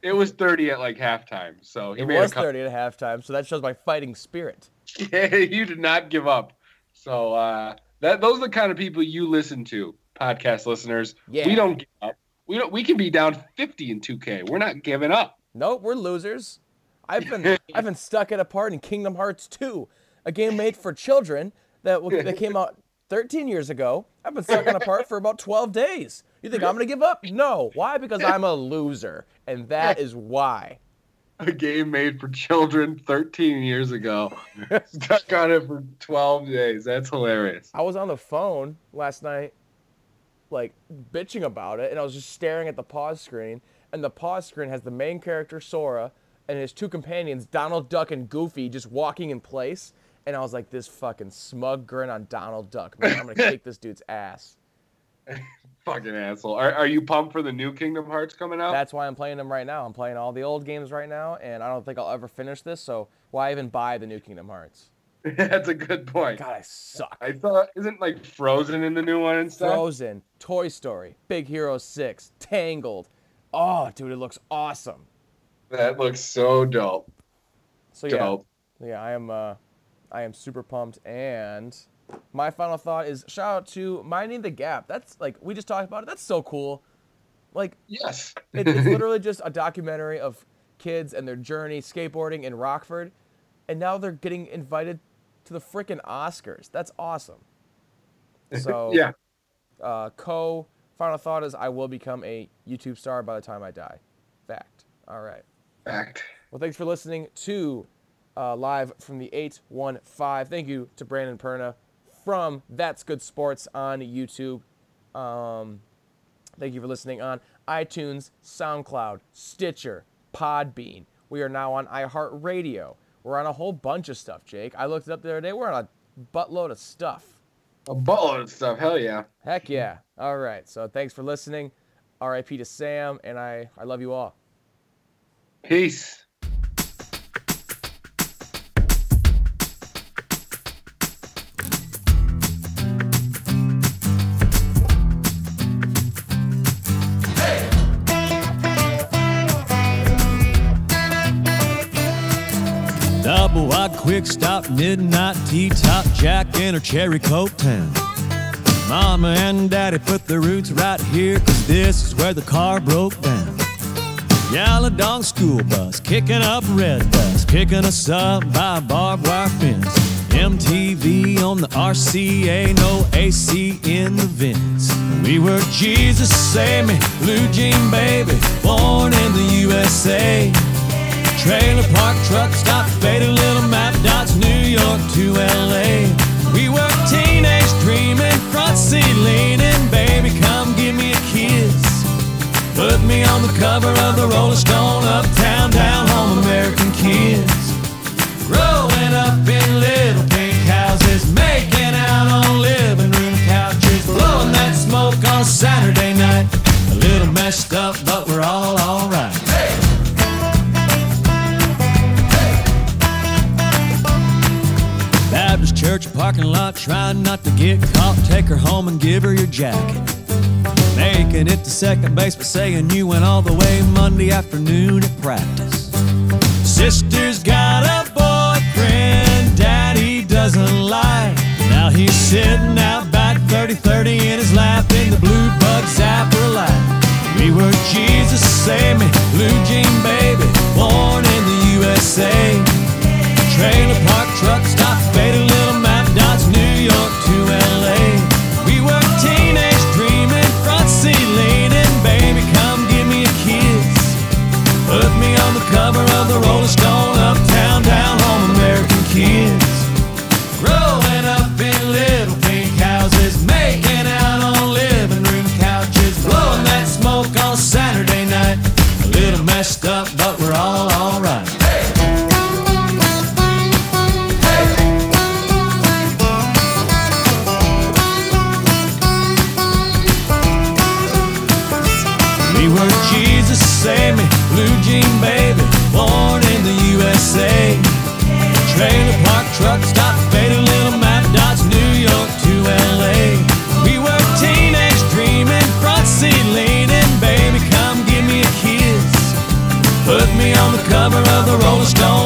It was 30 at like halftime, so he made 30 at halftime. So that shows my fighting spirit. Yeah, you did not give up. So those are the kind of people you listen to, podcast listeners. Yeah. We don't give up. We can be down 50 in 2K. We're not giving up. Nope, we're losers. I've been stuck at a part in Kingdom Hearts 2, a game made for children that came out 13 years ago. I've been stuck on a part for about 12 days. You think I'm going to give up? No. Why? Because I'm a loser, and that is why. A game made for children 13 years ago. Stuck on it for 12 days. That's hilarious. I was on the phone last night, like, bitching about it, and I was just staring at the pause screen, and the pause screen has the main character, Sora, and his two companions, Donald Duck and Goofy, just walking in place, And I was like, this fucking smug grin on Donald Duck, man. I'm going to kick this dude's ass. Fucking asshole. Are you pumped for the new Kingdom Hearts coming out? That's why I'm playing them right now. I'm playing all the old games right now, and I don't think I'll ever finish this, so why even buy the new Kingdom Hearts? That's a good point. God, I suck. I thought, isn't like Frozen in the new one and stuff? Frozen, Toy Story, Big Hero 6, Tangled. Oh, dude, it looks awesome. That looks so dope. So, dope. Yeah, I am super pumped, and my final thought is shout out to Minding the Gap. That's like, we just talked about it. That's so cool. Like, yes, it's literally just a documentary of kids and their journey skateboarding in Rockford. And now they're getting invited to the frickin' Oscars. That's awesome. So, yeah. Final thought is I will become a YouTube star by the time I die. Fact. All right. Fact. Well, thanks for listening to Live from the 815. Thank you to Brandon Perna from That's Good Sports on YouTube. Thank you for listening on iTunes, SoundCloud, Stitcher, Podbean. We are now on iHeartRadio. We're on a whole bunch of stuff, Jake. I looked it up the other day. We're on a buttload of stuff. A buttload of stuff. Hell yeah. Heck yeah. All right. So thanks for listening. RIP to Sam, and I love you all. Peace. Double-wide, quick stop, midnight tea-top, Jack and her cherry Coke Town. Mama and Daddy put their roots right here, 'cause this is where the car broke down. Yallowdog school bus, kicking up red dust, picking us up by a barbed wire fence. MTV on the RCA, no AC in the vents. We were Jesus, save me, blue jean baby, born in the USA. Trailer park, truck stop, faded little map dots, New York to L.A. We were teenage dreaming, front seat leaning, baby, come give me a kiss. Put me on the cover of the Rolling Stone, uptown, down home, American kids. Growing up in little pink houses, making out on living room couches, blowing that smoke on Saturday night. A little messed up, but we're all alright. Hey! Baptist church parking lot, trying not to get caught. Take her home and give her your jacket. Making it to second base by saying you went all the way Monday afternoon at practice. Sister's got a boyfriend, Daddy doesn't lie. Now he's sitting out back, 30-30 in his lap in the blue bug zapper light. We were Jesus, save me, blue jean baby, born in the USA. Trailer park, truck stop, faded little map dots, New York to L.A. We were teenage dreaming, front seat leaning, baby, come give me a kiss. Put me on the cover of the Rolling Stone, uptown, down home, American kids. Growing up in little pink houses, making out on living room couches, blowing that smoke on Saturday night. A little messed up, but we're all alright. Save me, blue jean baby, born in the USA. Trailer park, truck stop, faded little map dots, New York to L.A. We were teenage dreaming, front seat leaning, baby, come give me a kiss. Put me on the cover of the Rolling Stone.